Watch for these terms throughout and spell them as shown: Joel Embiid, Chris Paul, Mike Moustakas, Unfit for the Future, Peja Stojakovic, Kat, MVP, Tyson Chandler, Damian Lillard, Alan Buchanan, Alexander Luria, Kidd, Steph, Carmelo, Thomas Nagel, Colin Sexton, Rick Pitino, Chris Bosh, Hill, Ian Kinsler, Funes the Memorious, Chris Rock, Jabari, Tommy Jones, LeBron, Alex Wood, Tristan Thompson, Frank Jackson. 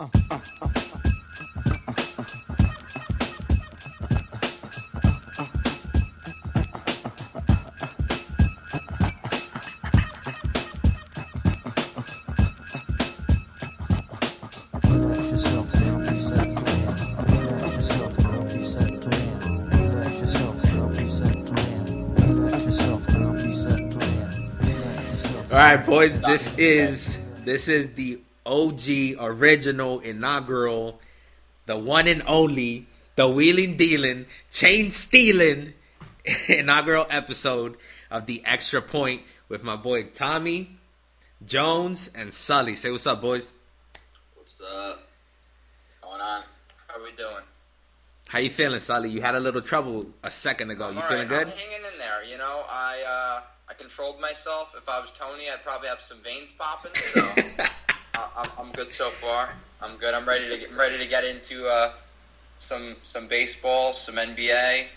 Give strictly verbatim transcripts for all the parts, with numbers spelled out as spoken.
Uh, uh, uh, uh, uh, uh, uh. All right, boys, this is this is the O G, original, inaugural, the one and only, the wheeling, dealing, chain stealing inaugural episode of The Extra Point with my boy Tommy, Jones, and Sully. Say what's up, boys. What's up? What's going on? How we doing? How you feeling, Sully? You had a little trouble a second ago. I'm you feeling right. good? I'm hanging in there. You know, I... Uh... I controlled myself. If I was Tony, I'd probably have some veins popping. So I, I'm good so far. I'm good. I'm ready to get I'm ready to get into uh, some some baseball, some N B A.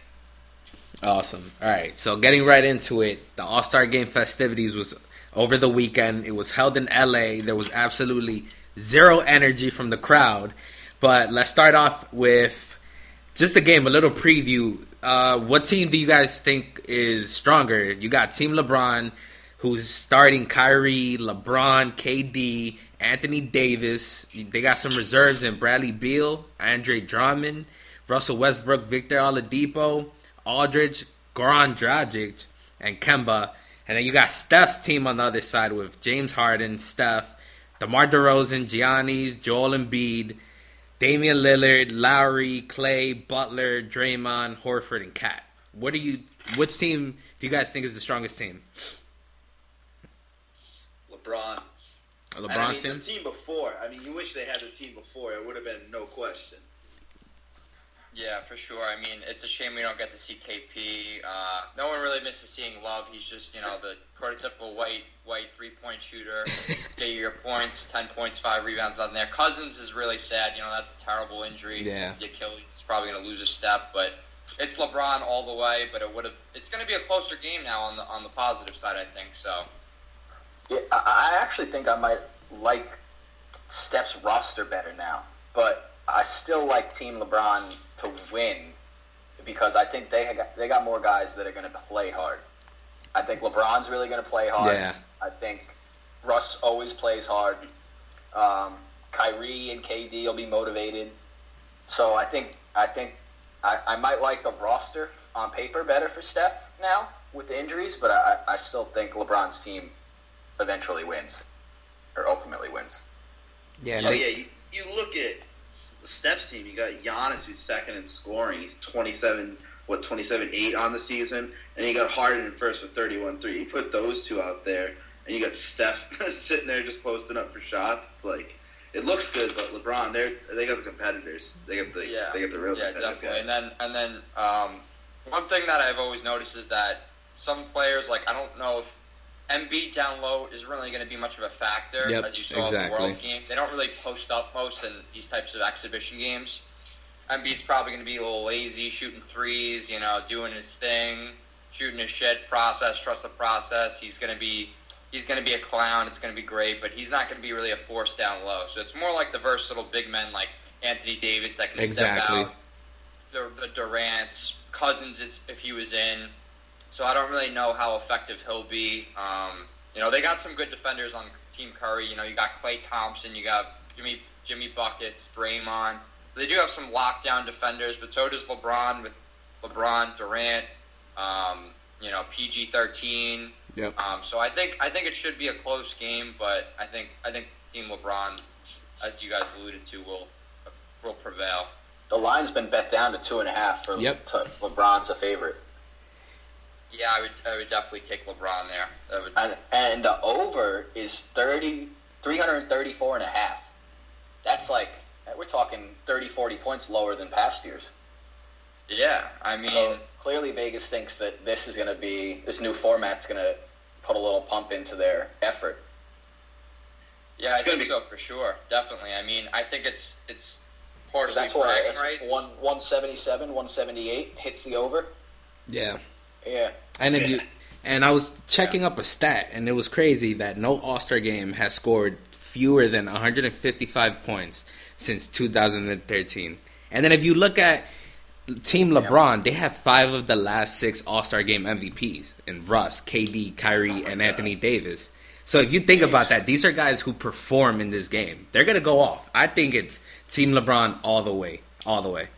Awesome. All right. So getting right into it, the All-Star Game festivities was over the weekend. It was held in L A. There was absolutely zero energy from the crowd. But let's start off with just the game, a little preview. Uh, what team do you guys think is stronger? You got Team LeBron, who's starting Kyrie, LeBron, K D, Anthony Davis. They got some reserves in Bradley Beal, Andre Drummond, Russell Westbrook, Victor Oladipo, Aldridge, Goran Dragic, and Kemba. And then you got Steph's team on the other side with James Harden, Steph, DeMar DeRozan, Giannis, Joel Embiid, Damian Lillard, Lowry, Clay, Butler, Draymond, Horford, and Kat. What do you? Which team do you guys think is the strongest team? LeBron. A LeBron I mean, team. The team before. I mean, you wish they had the team before. It would have been no question. Yeah, for sure. I mean, it's a shame we don't get to see K P. Uh, no one really misses seeing Love. He's just, you know, the prototypical white white three-point shooter. Get your points, ten points, five rebounds on there. Cousins is really sad. You know, that's a terrible injury. Yeah. The Achilles is probably going to lose a step, but it's LeBron all the way. But it would have. It's going to be a closer game now on the on the positive side, I think. So, yeah, I actually think I might like Steph's roster better now, but I still like Team LeBron to win because I think they got, they got more guys that are going to play hard. I think LeBron's really going to play hard. Yeah. I think Russ always plays hard. Um, Kyrie and K D will be motivated. So I think I think I, I might like the roster on paper better for Steph now with the injuries, but I, I still think LeBron's team eventually wins or ultimately wins. Yeah. So yeah, you, you look at Steph's team, you got Giannis, who's second in scoring. He's twenty-seven, what, twenty-seven eight on the season. And you got Harden in first with thirty-one three. You put those two out there, and you got Steph sitting there just posting up for shots. It's like, it looks good, but LeBron, they they got the competitors. They got the yeah. they got the real yeah, competitors. Yeah, definitely. Guys. And then, and then um, one thing that I've always noticed is that some players, like, I don't know if Embiid down low is really going to be much of a factor, yep, as you saw exactly. in the World game. They don't really post up most in these types of exhibition games. Embiid's probably going to be a little lazy, shooting threes, you know, doing his thing, shooting his shit, process, trust the process. He's going to be he's going to be a clown. It's going to be great, but he's not going to be really a force down low. So it's more like the versatile big men like Anthony Davis that can exactly. step out. The, the Durant's, Cousins, it's, if he was in. So I don't really know how effective he'll be. Um, you know, they got some good defenders on Team Curry. You know, you got Klay Thompson, you got Jimmy Jimmy Buckets, Draymond. They do have some lockdown defenders, but so does LeBron with LeBron, Durant, um, you know, P G thirteen. Yep. Um, so I think I think it should be a close game, but I think I think Team LeBron, as you guys alluded to, will will prevail. The line's been bet down to two and a half for yep. to LeBron's a favorite. Yeah, I would I would definitely take LeBron there. That would... and, and the over is thirty, three thirty-four and a half. That's like, we're talking thirty, forty points lower than past years. Yeah, I mean. So clearly Vegas thinks that this is going to be, this new format's going to put a little pump into their effort. Yeah, it's I think be... so for sure. Definitely. I mean, I think it's, it's partially that's why it's one, one seventy-seven, one seventy-eight hits the over. Yeah. Yeah, and if you and I was checking yeah. up a stat, and it was crazy that no All-Star game has scored fewer than one hundred fifty-five points since two thousand thirteen. And then if you look at Team LeBron, they have five of the last six All-Star Game M V Ps in Russ, K D, Kyrie, oh and God. Anthony Davis. So if you think Jeez. about that, these are guys who perform in this game. They're going to go off. I think it's Team LeBron all the way, all the way.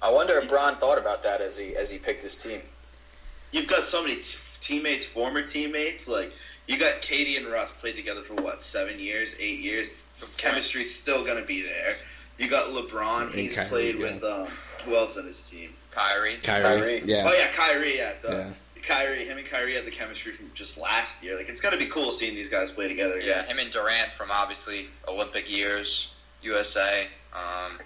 I wonder if Bron thought about that as he as he picked his team. You've got so many t- teammates, former teammates. Like, you got K D and Russ played together for, what, seven years, eight years? Chemistry's still going to be there. You got LeBron. He's Kyrie, played yeah. with, um, who else on his team? Kyrie. Kyrie. Kyrie. Yeah. Oh, yeah, Kyrie. Yeah, the, yeah. Kyrie. Him and Kyrie had the chemistry from just last year. Like, it's going to be cool seeing these guys play together again. Yeah, him and Durant from, obviously, Olympic years, U S A. Um,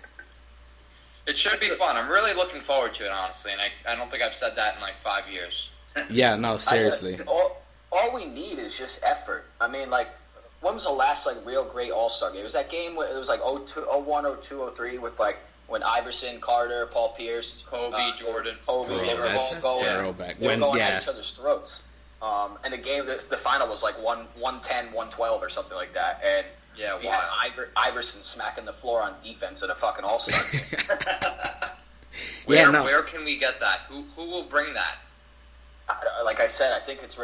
it should be fun. I'm really looking forward to it, honestly, and I, I don't think I've said that in, like, five years. Yeah, no, seriously. I, all, all we need is just effort. I mean, like, when was the last, like, real great All-Star game? It was that game where it was, like, oh one, oh two, oh three with, like, when Iverson, Carter, Paul Pierce, Kobe, uh, Jordan. Kobe, Kobe, they were all going, yeah. they were when, going yeah. at each other's throats. Um, and the game, the, the final was, like, one ten, one twelve or something like that. And yeah, we wow. had Iver, Iverson smacking the floor on defense at a fucking All-Star game. where, yeah, no. where can we get that? Who who will bring that? Like I said, I think it's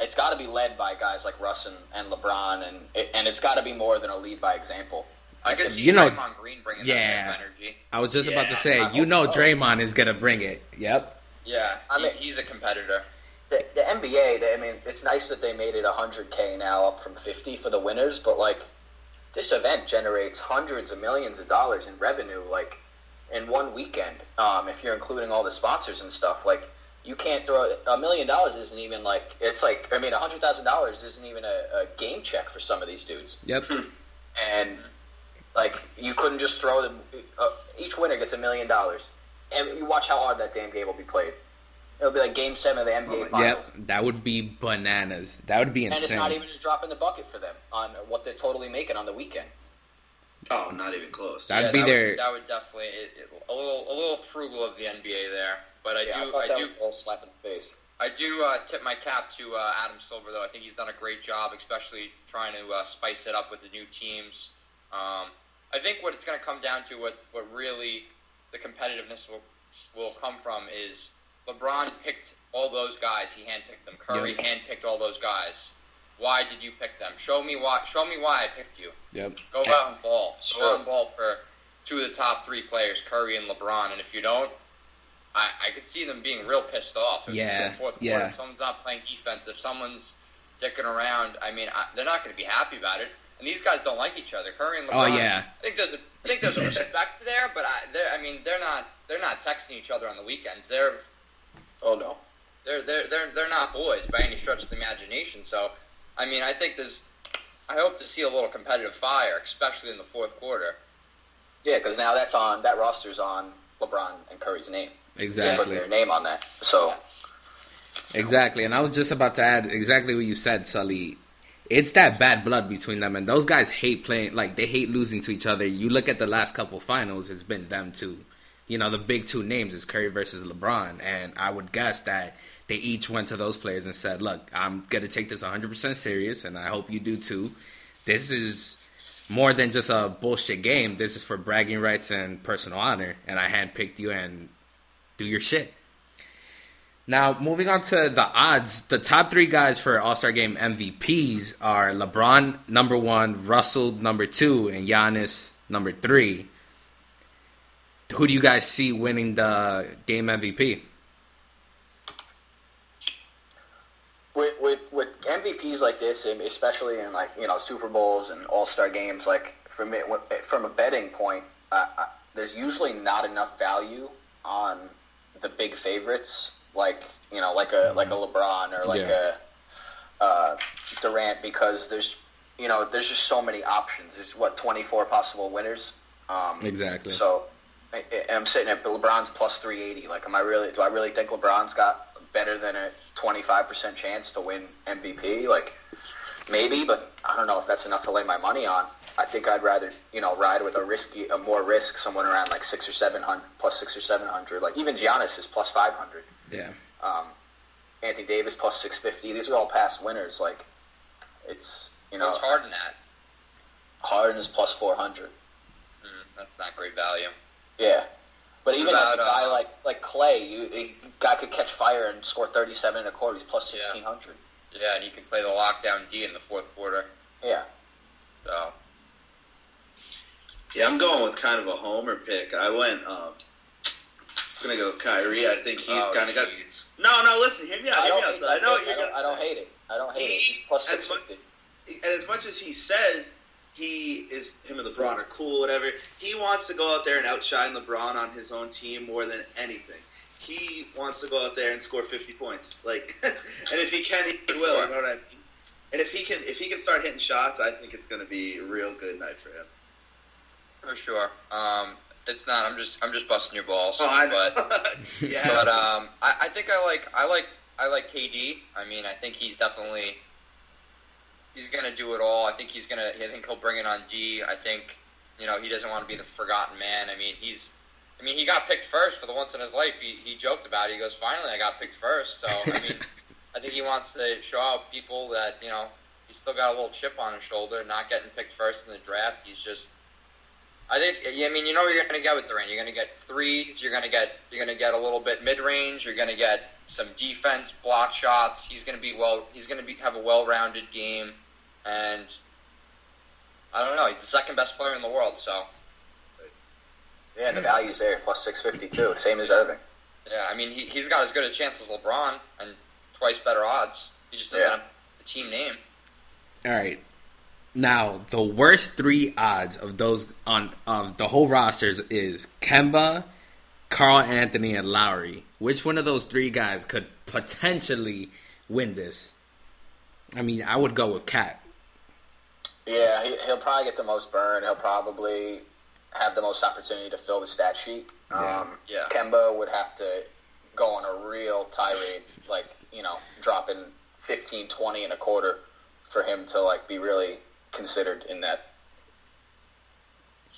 it's got to be led by guys like Russ and, and LeBron, and it, and it's got to be more than a lead by example. I like could see you know, Draymond Green bringing yeah, that type of energy. I was just yeah, about to say, I you know, Draymond so. is gonna bring it. Yep. Yeah, I mean, he's a competitor. The, the N B A, they, I mean, it's nice that they made it one hundred K now, up from fifty for the winners, but like this event generates hundreds of millions of dollars in revenue, like in one weekend, um, if you're including all the sponsors and stuff, like. You can't throw a million dollars isn't even like it's like I mean a hundred thousand dollars isn't even a, a game check for some of these dudes. Yep. And like you couldn't just throw them. Uh, each winner gets a million dollars, and you watch how hard that damn game will be played. It'll be like Game Seven of the N B A Finals. Yep, that would be bananas. That would be insane. And it's not even a drop in the bucket for them on what they're totally making on the weekend. Oh, not even close. That'd yeah, be that their. Would, that would definitely it, it, a little a little frugal of the N B A there. But I yeah, do, I, I do, all slap in the face. I do uh, tip my cap to uh, Adam Silver, though. I think he's done a great job, especially trying to uh, spice it up with the new teams. Um, I think what it's going to come down to, what, what really the competitiveness will, will come from, is LeBron picked all those guys. He handpicked them. Curry yep. handpicked all those guys. Why did you pick them? Show me why. Show me why I picked you. Yep. Go out and ball. Sure. Go out and ball for two of the top three players, Curry and LeBron. And if you don't. I, I could see them being real pissed off. If yeah, fourth yeah. Quarter, if someone's not playing defense, if someone's dicking around, I mean, I, they're not going to be happy about it. And these guys don't like each other. Curry and LeBron. Oh yeah. I think there's a, I think there's a respect there, but I, I mean, they're not, they're not texting each other on the weekends. They're, oh no, they're, they're, they're, they're not boys by any stretch of the imagination. So, I mean, I think there's, I hope to see a little competitive fire, especially in the fourth quarter. Yeah, because now that's on that roster's on LeBron and Curry's name. Exactly. They put their name on that. So. Exactly. And I was just about to add exactly what you said, Sully. It's that bad blood between them. And those guys hate playing, like, they hate losing to each other. You look at the last couple finals, it's been them two. You know, the big two names is Curry versus LeBron. And I would guess that they each went to those players and said, look, I'm going to take this one hundred percent serious, and I hope you do too. This is more than just a bullshit game. This is for bragging rights and personal honor. And I handpicked you and. Do your shit. Now, moving on to the odds, the top three guys for All-Star Game M V Ps are LeBron, number one, Russell, number two, and Giannis, number three. Who do you guys see winning the game M V P? With with, with M V Ps like this, especially in like you know Super Bowls and All-Star Games, like from it, from a betting point, uh, I, there's usually not enough value on the big favorites, like you know, like a like a LeBron or like yeah. a uh, Durant, because there's you know there's just so many options. There's what twenty-four possible winners. Um, exactly. So I, I'm sitting at LeBron's plus three eighty. Like, am I really? Do I really think LeBron's got better than a twenty-five percent chance to win M V P? Like, maybe, but I don't know if that's enough to lay my money on. I think I'd rather, you know, ride with a risky, a more risk, someone around like six or seven hundred, plus six or seven hundred. Like even Giannis is plus five hundred. Yeah. Um, Anthony Davis plus six fifty. These are all past winners. Like, it's you know. What's Harden at? Harden is plus four hundred. Mm, it's not great value. Yeah. But even about, like a guy uh, like like Clay, you, a guy could catch fire and score thirty-seven and a quarter. He's plus sixteen hundred. Yeah. yeah, and he could play the lockdown D in the fourth quarter. Yeah. So. Yeah, I'm going with kind of a homer pick. I went. Um, I'm gonna go Kyrie. I think he's oh, kind of got. No, no. Listen, hear me out. I hear me out. So I know what you're I don't, gonna I don't say. hate it. I don't hate he, it. He's plus six fifty. And as much as he says. He is, him and LeBron are cool, whatever. He wants to go out there and outshine LeBron on his own team more than anything. He wants to go out there and score fifty points. Like, and if he can, he will. You know what I mean? And if he can, if he can start hitting shots, I think it's going to be a real good night for him. For sure. Um, it's not. I'm just. I'm just busting your balls. Oh, I know. But yeah. But um, I, I think I like. I like. I like K D. I mean, I think he's definitely. He's gonna do it all. I think he's gonna. I think he'll bring it on D. I think, you know, he doesn't want to be the forgotten man. I mean, he's. I mean, he got picked first for the once in his life. He he joked about it. He goes, "Finally, I got picked first." So I mean, I think he wants to show out people that, you know, he's still got a little chip on his shoulder, not getting picked first in the draft. He's just. I think. I mean, you know, what you're gonna get with Durant. You're gonna get threes. You're gonna get. You're gonna get a little bit mid range. You're gonna get some defense, block shots. He's gonna be well. He's gonna be have a well-rounded game. And I don't know. He's the second best player in the world, so. Yeah, and the value's there, plus six fifty too, same as Irving. Yeah, I mean, he, he's got as good a chance as LeBron and twice better odds. He just doesn't yeah. have the team name. All right. Now, the worst three odds of those on of the whole rosters is Kemba, Karl Anthony, and Lowry. Which one of those three guys could potentially win this? I mean, I would go with Kat. Yeah, he, he'll probably get the most burn. He'll probably have the most opportunity to fill the stat sheet. Yeah. Um, yeah. Kemba would have to go on a real tirade, like, you know, dropping fifteen, twenty and a quarter for him to, like, be really considered in that.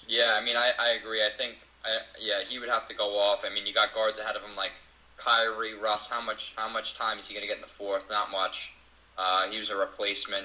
Yeah, I mean, I, I agree. I think, I, yeah, he would have to go off. I mean, you got guards ahead of him like Kyrie, Russ. How much, how much time is he going to get in the fourth? Not much. Uh, he was a replacement.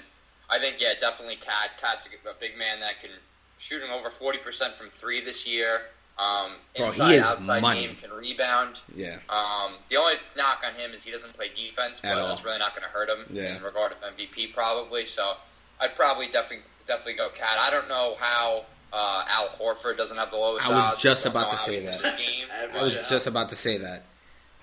I think, yeah, definitely Kat. Kat's a, a big man that can shoot him over forty percent from three this year. Um, inside, Bro, he is outside money. Game, can rebound. Yeah. Um, the only knock on him is he doesn't play defense, but that's really not going to hurt him yeah. in regard of M V P probably. So I'd probably definitely definitely go Kat. I don't know how uh, Al Horford doesn't have the lowest odds. I was just about to say that. I was just about to say that.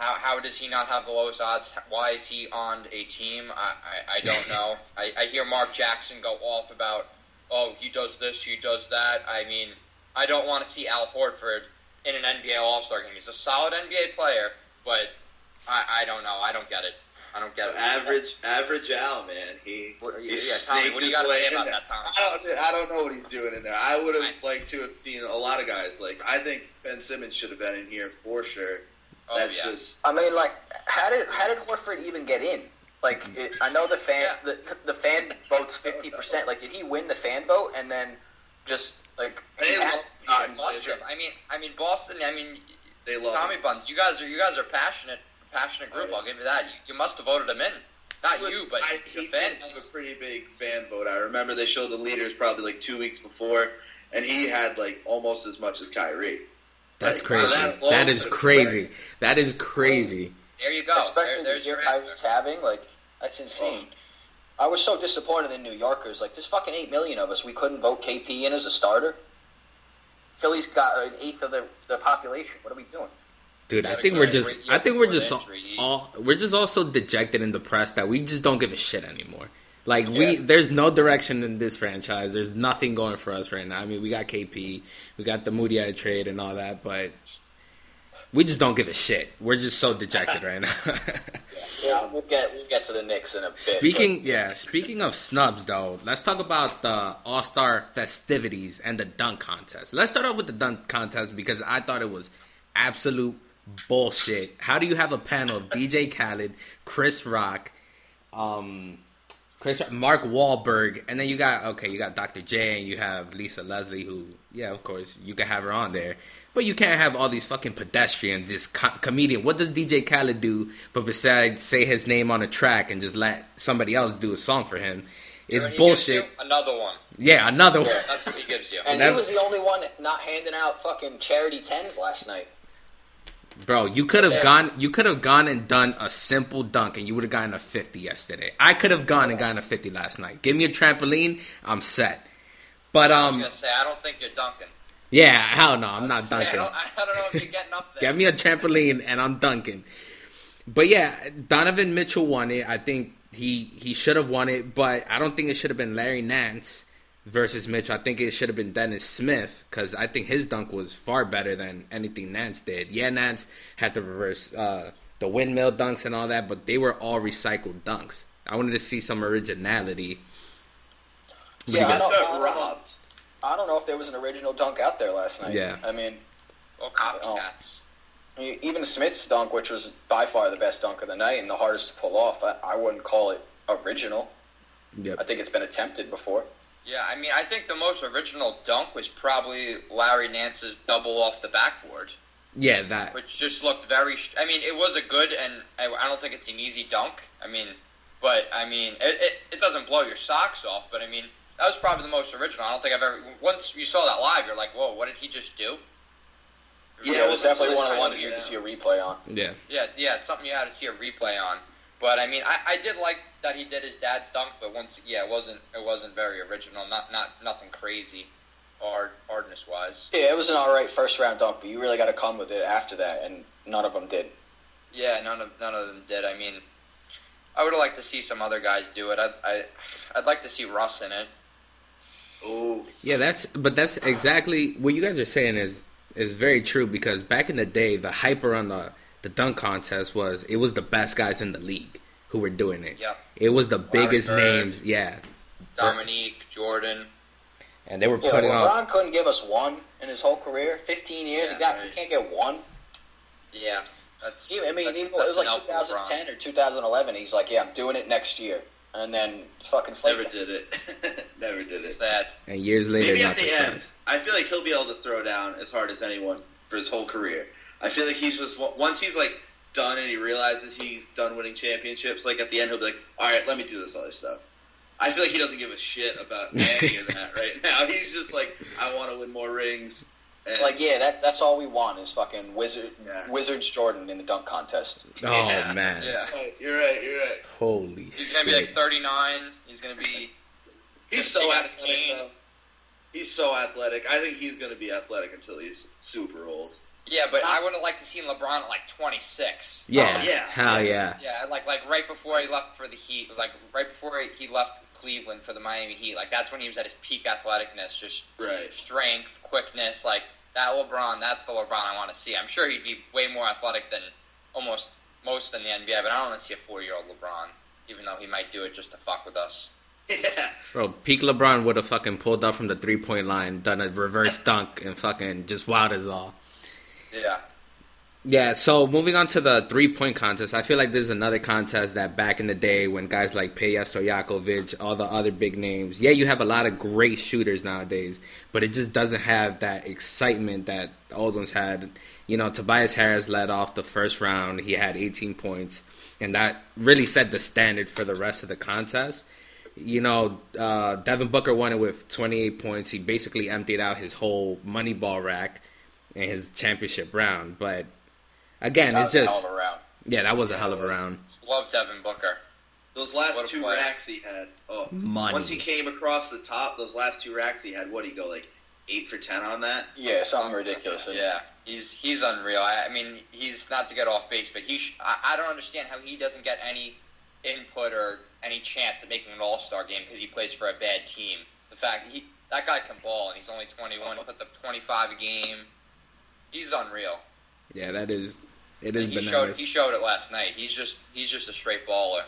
How how does he not have the lowest odds? Why is he on a team? I, I, I don't know. I, I hear Mark Jackson go off about, oh, he does this, he does that. I mean, I don't want to see Al Horford in an N B A All-Star game. He's a solid N B A player, but I, I don't know. I don't get it. I don't get it. Average average Al, man. He, what, yeah, yeah, Tommy, what do you got to say about that, Tommy? I don't, I don't know what he's doing in there. I would have liked to have seen a lot of guys. Like, I think Ben Simmons should have been in here for sure. Oh, That's yeah. just. I mean, like, how did how did Horford even get in? Like, it, I know the fan yeah. the the fan votes fifty percent. Like, did he win the fan vote and then just like? They lost him. I mean, I mean Boston. I mean, they love Tommy him. Buns. You guys are you guys are passionate passionate group. Oh, yeah. I'll give you that. You, you must have voted him in. Not Listen, you, but I, the fan. He was a pretty big fan vote. I remember they showed the leaders probably like two weeks before, and he had like almost as much as Kyrie. That's crazy. So that, that is crazy. crazy. That is crazy. There you go. Especially there, the year Kyrie's having, like, that's insane. Oh. I was so disappointed in New Yorkers. Like, there's fucking eight million of us. We couldn't vote K P in as a starter. Philly's got an eighth of the, the population. What are we doing? Dude, I think we're just. I think we're just all. We're just also dejected and depressed that we just don't give a shit anymore. Like, yeah. we, there's no direction in this franchise. There's nothing going for us right now. I mean, we got K P, we got the Moody trade and all that, but we just don't give a shit. We're just so dejected right now. yeah, yeah, we'll get we'll get to the Knicks in a bit. Speaking, but... yeah, speaking of snubs, though, let's talk about the All-Star festivities and the dunk contest. Let's start off with the dunk contest because I thought it was absolute bullshit. How do you have a panel of D J Khaled, Chris Rock, um... Chris, Mark Wahlberg, and then you got, okay, you got Doctor J, and you have Lisa Leslie, who, yeah, of course, you can have her on there. But you can't have all these fucking pedestrians, this co- comedian. What does D J Khaled do, but besides say his name on a track and just let somebody else do a song for him? It's you know, bullshit. Another one. Yeah, another yeah, one. That's what he gives you. And, and he was the only one not handing out fucking charity tens last night. Bro, you could have gone. You could have gone and done a simple dunk, and you would have gotten a fifty yesterday. I could have gone and gotten a fifty last night. Give me a trampoline, I'm set. But um, I was gonna say, I don't think you're dunking. Yeah, hell no, I'm not dunking. I don't, I don't know if you're getting up there. Get me a trampoline, and I'm dunking. But yeah, Donovan Mitchell won it. I think he he should have won it, but I don't think it should have been Larry Nance versus Mitchell. I think it should have been Dennis Smith, because I think his dunk was far better than anything Nance did. Yeah, Nance had the reverse, uh, the windmill dunks and all that, but they were all recycled dunks. I wanted to see some originality. What yeah, do I, don't, I, don't know, I don't know if there was an original dunk out there last night. Yeah. I mean, well, copycats. Even Smith's dunk, which was by far the best dunk of the night and the hardest to pull off, I, I wouldn't call it original. Yep. I think it's been attempted before. Yeah, I mean, I think the most original dunk was probably Larry Nance's double off the backboard. Yeah, that. Which just looked very... I mean, it was a good, and I, I don't think it's an easy dunk. I mean, but, I mean, it, it, it doesn't blow your socks off, but, I mean, that was probably the most original. I don't think I've ever... Once you saw that live, you're like, whoa, what did he just do? Yeah, it was definitely one of the ones you had to see a replay on. Yeah. Yeah, yeah, it's something you had to see a replay on. But, I mean, I, I did like that he did his dad's dunk, but once, yeah, it wasn't it wasn't very original, not not nothing crazy, hard, hardness-wise. Yeah, it was an alright first-round dunk, but you really got to come with it after that, and none of them did. Yeah, none of none of them did. I mean, I would have liked to see some other guys do it. I, I, I'd like to see Russ in it. Ooh. Yeah, that's but that's exactly what you guys are saying is... It's very true because back in the day, the hype around the, the dunk contest was it was the best guys in the league who were doing it. Yep. It was the Larry biggest Bird, names. Yeah. Dominique, Jordan. And they were yeah, putting LeBron off. LeBron couldn't give us one in his whole career. fifteen years. Yeah, he got, right. He can't get one. Yeah. That's, I mean, that's, even, that's it was like twenty ten or two thousand eleven. He's like, yeah, I'm doing it next year. And then fucking never did it. Never did it. It's sad. And years later, maybe at the end, I feel like he'll be able to throw down as hard as anyone for his whole career. I feel like he's just once he's like done and he realizes he's done winning championships. Like at the end, he'll be like, "All right, let me do this other stuff." I feel like he doesn't give a shit about any of that right now. He's just like, "I want to win more rings." And like yeah, that that's all we want is fucking wizard yeah. Wizards Jordan in the dunk contest. Oh yeah. man, yeah, oh, you're right, you're right. Holy, he's shit. gonna be like thirty-nine. He's gonna be. he's so athletic. Though. He's so athletic. I think he's gonna be athletic until he's super old. Yeah, but I would have liked to see LeBron at like twenty-six. Yeah, oh, yeah, hell yeah. Yeah, like like right before he left for the Heat, like right before he left Cleveland for the Miami Heat, like that's when he was at his peak athleticness, just right. strength, quickness, like that LeBron. That's the LeBron I want to see. I'm sure he'd be way more athletic than almost most in the N B A, but I don't want to see a forty-year-old LeBron, even though he might do it just to fuck with us. Yeah. Bro, peak LeBron would have fucking pulled up from the three-point line, done a reverse dunk, and fucking just wowed us all. Yeah. Yeah, so moving on to the three-point contest, I feel like there's another contest that back in the day when guys like Peja Stojakovic, all the other big names, yeah, you have a lot of great shooters nowadays, but it just doesn't have that excitement that the old ones had. You know, Tobias Harris led off the first round. He had eighteen points, and that really set the standard for the rest of the contest. You know, uh, Devin Booker won it with twenty-eight points. He basically emptied out his whole Moneyball rack in his championship round, but... Again, that it's was just a hell of a round. Yeah, that was a hell of a round. Love Devin Booker. Those last two player. racks he had. Oh, money. Once he came across the top, those last two racks he had. What did he go like eight for ten on that? Yeah, something ridiculous. Yeah, yeah. he's he's unreal. I, I mean, he's not to get off base, but he. Sh- I, I don't understand how he doesn't get any input or any chance at making an All-Star game because he plays for a bad team. The fact he that guy can ball and he's only twenty-one, oh. puts up twenty-five a game. He's unreal. Yeah, that is. It is he bananas. Showed, he showed it last night. He's just he's just a straight baller.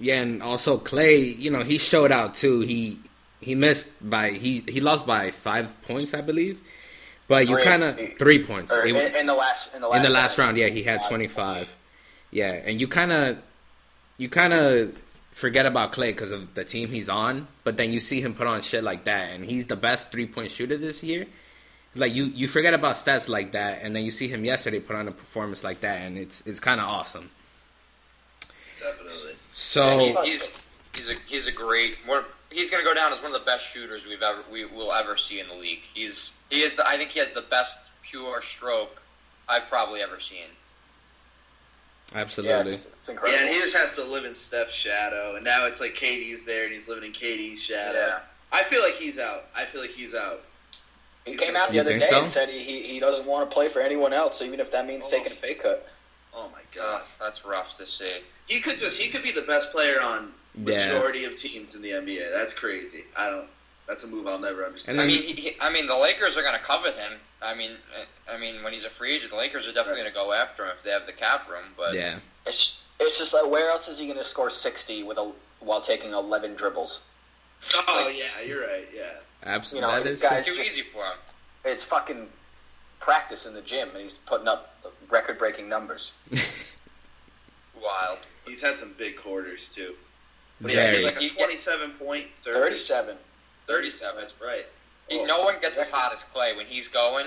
Yeah, and also Clay, you know, he showed out too. He he missed by he, he lost by five points, I believe. But three, you kind of three points or, it, in the last in the last, in the last round, round. Yeah, he had twenty-five. Yeah, and you kind of you kind of forget about Clay because of the team he's on. But then you see him put on shit like that, and he's the best three point shooter this year. Like, you, you forget about stats like that, and then you see him yesterday put on a performance like that, and it's it's kind of awesome. Definitely. So, he's, he's He's a he's a great one. He's going to go down as one of the best shooters we've ever we will ever see in the league. He's he is the I think he has the best pure stroke I've probably ever seen. Absolutely. Yeah, it's, it's incredible. Yeah, and he just has to live in Steph's shadow, and now it's like K D's there, and he's living in K D's shadow. Yeah. I feel like he's out. I feel like he's out. He came out the you other day so? and said he, he, he doesn't want to play for anyone else, even if that means oh. taking a pay cut. Oh my God, that's rough to see. He could just he could be the best player on majority yeah. of teams in the N B A. That's crazy. I don't. That's a move I'll never understand. Then, I mean, he, he, I mean, the Lakers are going to covet him. I mean, I mean, when he's a free agent, the Lakers are definitely right. going to go after him if they have the cap room. But yeah, it's it's just like, where else is he going to score sixty with a while taking eleven dribbles? Oh like, yeah, you're right. Yeah, absolutely. You know, that is guys too just, easy for him. It's fucking practice in the gym, and he's putting up record-breaking numbers. Wild. He's had some big quarters too. But yeah, he had like a twenty-seven point, thirty-seven. thirty-seven, right. He, no one gets as hot as Clay when he's going.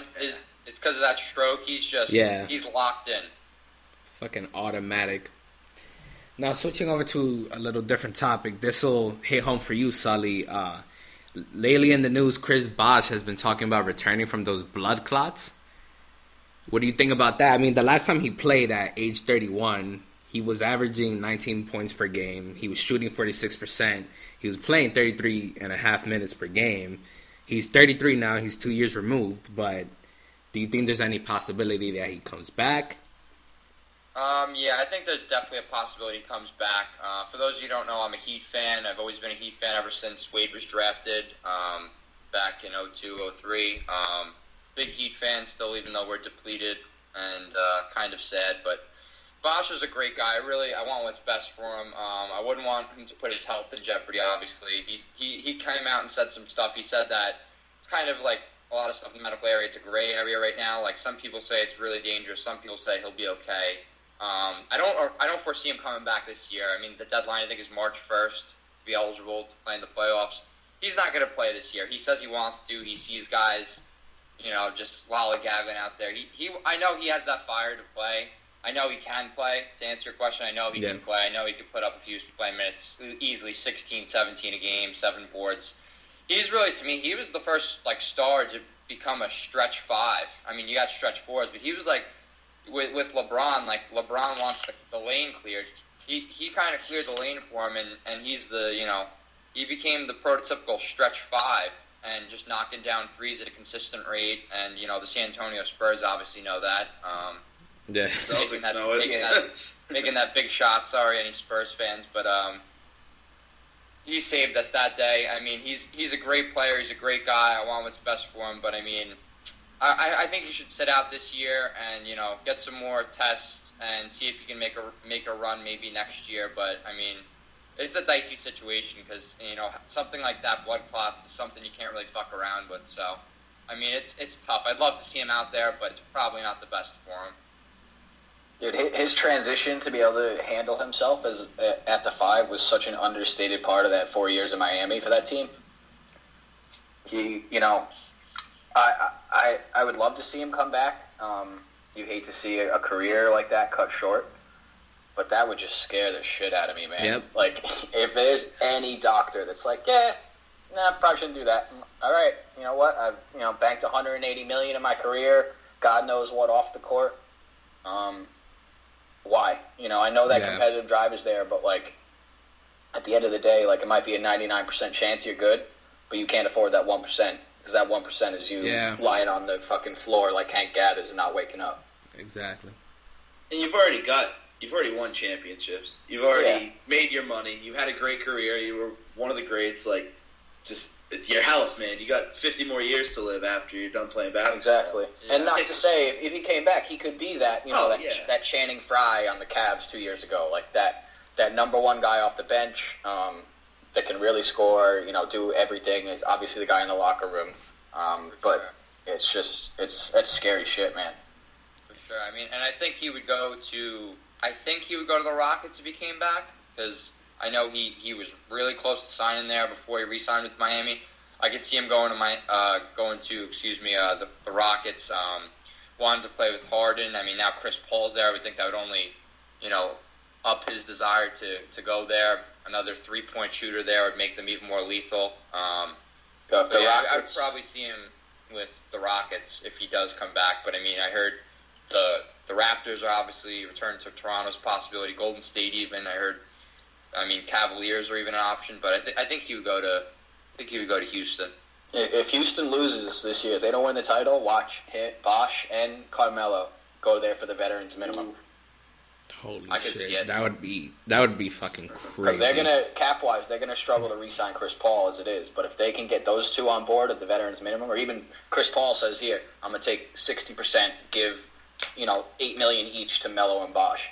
It's because of that stroke. He's just, yeah. he's locked in. Fucking automatic. Now, switching over to a little different topic. This will hit home for you, Sully. Uh, lately in the news, Chris Bosh has been talking about returning from those blood clots. What do you think about that? I mean, the last time he played at age thirty-one, he was averaging nineteen points per game. He was shooting forty-six percent. He was playing thirty-three and a half minutes per game. He's thirty-three now. He's two years removed. But do you think there's any possibility that he comes back? Um, yeah, I think there's definitely a possibility he comes back. Uh, for those of you who don't know, I'm a Heat fan. I've always been a Heat fan ever since Wade was drafted um, back in oh two, oh three. Um, big Heat fan still, even though we're depleted and uh, kind of sad. But Bosh is a great guy. Really, I want what's best for him. Um, I wouldn't want him to put his health in jeopardy, obviously. He, he he came out and said some stuff. He said that it's kind of like a lot of stuff in the medical area. It's a gray area right now. Like, some people say it's really dangerous. Some people say he'll be okay. Um, I don't I don't foresee him coming back this year. I mean, the deadline, I think, is March first to be eligible to play in the playoffs. He's not going to play this year. He says he wants to. He sees guys, you know, just lollygagging out there. He, he I know he has that fire to play. I know he can play. To answer your question, I know he yeah. can play. I know he can put up a few play minutes, easily sixteen, seventeen a game, seven boards. He's really, to me, he was the first like star to become a stretch five. I mean, you got stretch fours, but he was like, with, with LeBron, like LeBron wants the, the lane cleared. He he kind of cleared the lane for him, and, and he's the, you know, he became the prototypical stretch five and just knocking down threes at a consistent rate. And, you know, the San Antonio Spurs obviously know that. Um, Yeah, making that, know making, that, making that big shot. Sorry, any Spurs fans, but um, he saved us that day. I mean, he's he's a great player. He's a great guy. I want what's best for him. But I mean, I, I think he should sit out this year and, you know, get some more tests and see if he can make a make a run maybe next year. But I mean, it's a dicey situation because, you know, something like that, blood clots, is something you can't really fuck around with. So I mean, it's it's tough. I'd love to see him out there, but it's probably not the best for him. Dude, his transition to be able to handle himself as at the five was such an understated part of that four years in Miami for that team. He, you know, I I, I would love to see him come back. Um, you hate to see a career like that cut short, but that would just scare the shit out of me, man. Yep. Like, if there's any doctor that's like, yeah, nah, probably shouldn't do that. All right, you know what? I've you know banked one hundred eighty million dollars in my career. God knows what off the court. Um. Why? You know, I know that yeah. competitive drive is there, but, like, at the end of the day, like, it might be a ninety-nine percent chance you're good, but you can't afford that one percent, because that one percent is you yeah. lying on the fucking floor like Hank Gathers and not waking up. Exactly. And you've already got, you've already won championships. You've already yeah. made your money. You had a great career. You were one of the greats. Like, just your health, man. You got fifty more years to live after you're done playing basketball. Exactly. Yeah. And not to say, if, if he came back, he could be that, you know, oh, that, yeah. that Channing Frye on the Cavs two years ago, like that that number one guy off the bench um, that can really score, you know, do everything. Is obviously the guy in the locker room. Um, but sure. it's just, it's that's scary shit, man. For sure. I mean, and I think he would go to, I think he would go to the Rockets if he came back, because I know he, he was really close to signing there before he re-signed with Miami. I could see him going to my uh, going to excuse me uh, the, the Rockets. Um, wanted to play with Harden. I mean, now Chris Paul's there. I would think that would only, you know, up his desire to, to go there. another three-point shooter there would make them even more lethal. Um, so the yeah, I would probably see him with the Rockets if he does come back. But, I mean, I heard the the Raptors are obviously returned to Toronto's possibility. Golden State even, I heard, I mean, Cavaliers are even an option. But I, th- I think he would go to I think he would go to Houston. If Houston loses this year, if they don't win the title, watch Hit, Bosh and Carmelo go there for the veterans minimum. Holy I could shit! See it. That would be that would be fucking crazy. Because they're gonna cap wise, they're gonna struggle to re-sign Chris Paul as it is. But if they can get those two on board at the veterans minimum, or even Chris Paul says, "Here, I'm gonna take sixty percent, give you know eight million each to Melo and Bosh."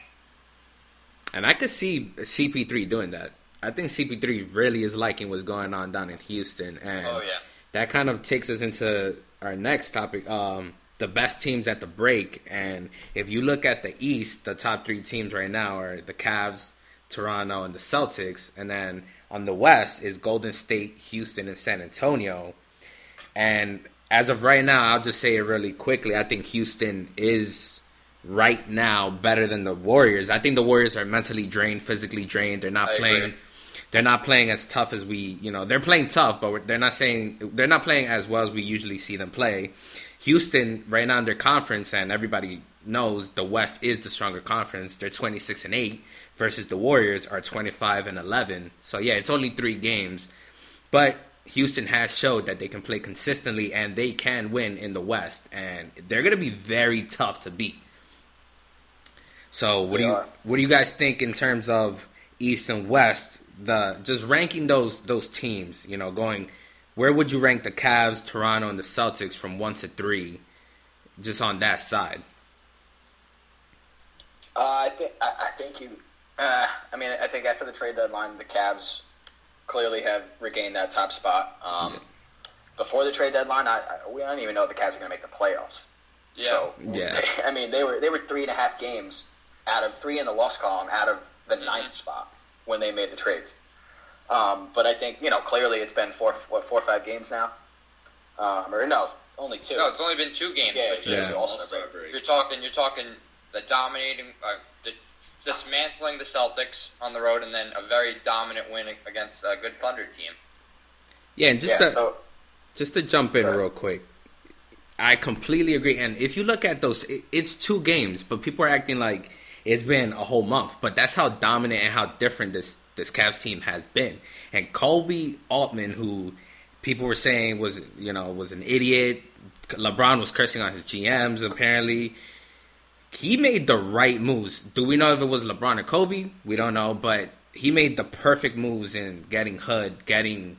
And I could see C P three doing that. I think C P three really is liking what's going on down in Houston, and oh, yeah. that kind of takes us into our next topic, um, the best teams at the break. And if you look at the East, the top three teams right now are the Cavs, Toronto, and the Celtics. And then on the West is Golden State, Houston, and San Antonio. And as of right now, I'll just say it really quickly. I think Houston is right now better than the Warriors. I think the Warriors are mentally drained, physically drained. They're not I playing... agree. They're not playing as tough as we, you know, they're playing tough, but they're not saying they're not playing as well as we usually see them play. Houston, right now in their conference, and everybody knows the West is the stronger conference. They're twenty-six and eight versus the Warriors are twenty-five and eleven. So yeah, it's only three games, but Houston has showed that they can play consistently and they can win in the West, and they're going to be very tough to beat. So what do you what do you guys think in terms of East and West? The just ranking those those teams, you know, going where would you rank the Cavs, Toronto, and the Celtics from one to three, just on that side? Uh, I think I, I think you. Uh, I mean, I think after the trade deadline, the Cavs clearly have regained that top spot. Um, yeah. Before the trade deadline, I, I we don't even know if the Cavs are going to make the playoffs. Yeah. So, yeah. They, I mean, they were they were three and a half games out of three in the loss column out of the mm-hmm. ninth spot when they made the trades. Um, but I think, you know, clearly it's been four, what, four or five games now? Um, or no, only two. No, it's only been two games. Yeah, but yeah. Also, you're talking, you're talking the dominating, uh, the dismantling the Celtics on the road and then a very dominant win against a good Thunder team. Yeah, and just, yeah, to, so, just to jump in real quick, I completely agree. And if you look at those, it, it's two games, but people are acting like it's been a whole month, but that's how dominant and how different this, this Cavs team has been. And Kobe Altman, who people were saying was, you know, was an idiot. LeBron was cursing on his G Ms, apparently. He made the right moves. Do we know if it was LeBron or Kobe? We don't know, but he made the perfect moves in getting Hood, getting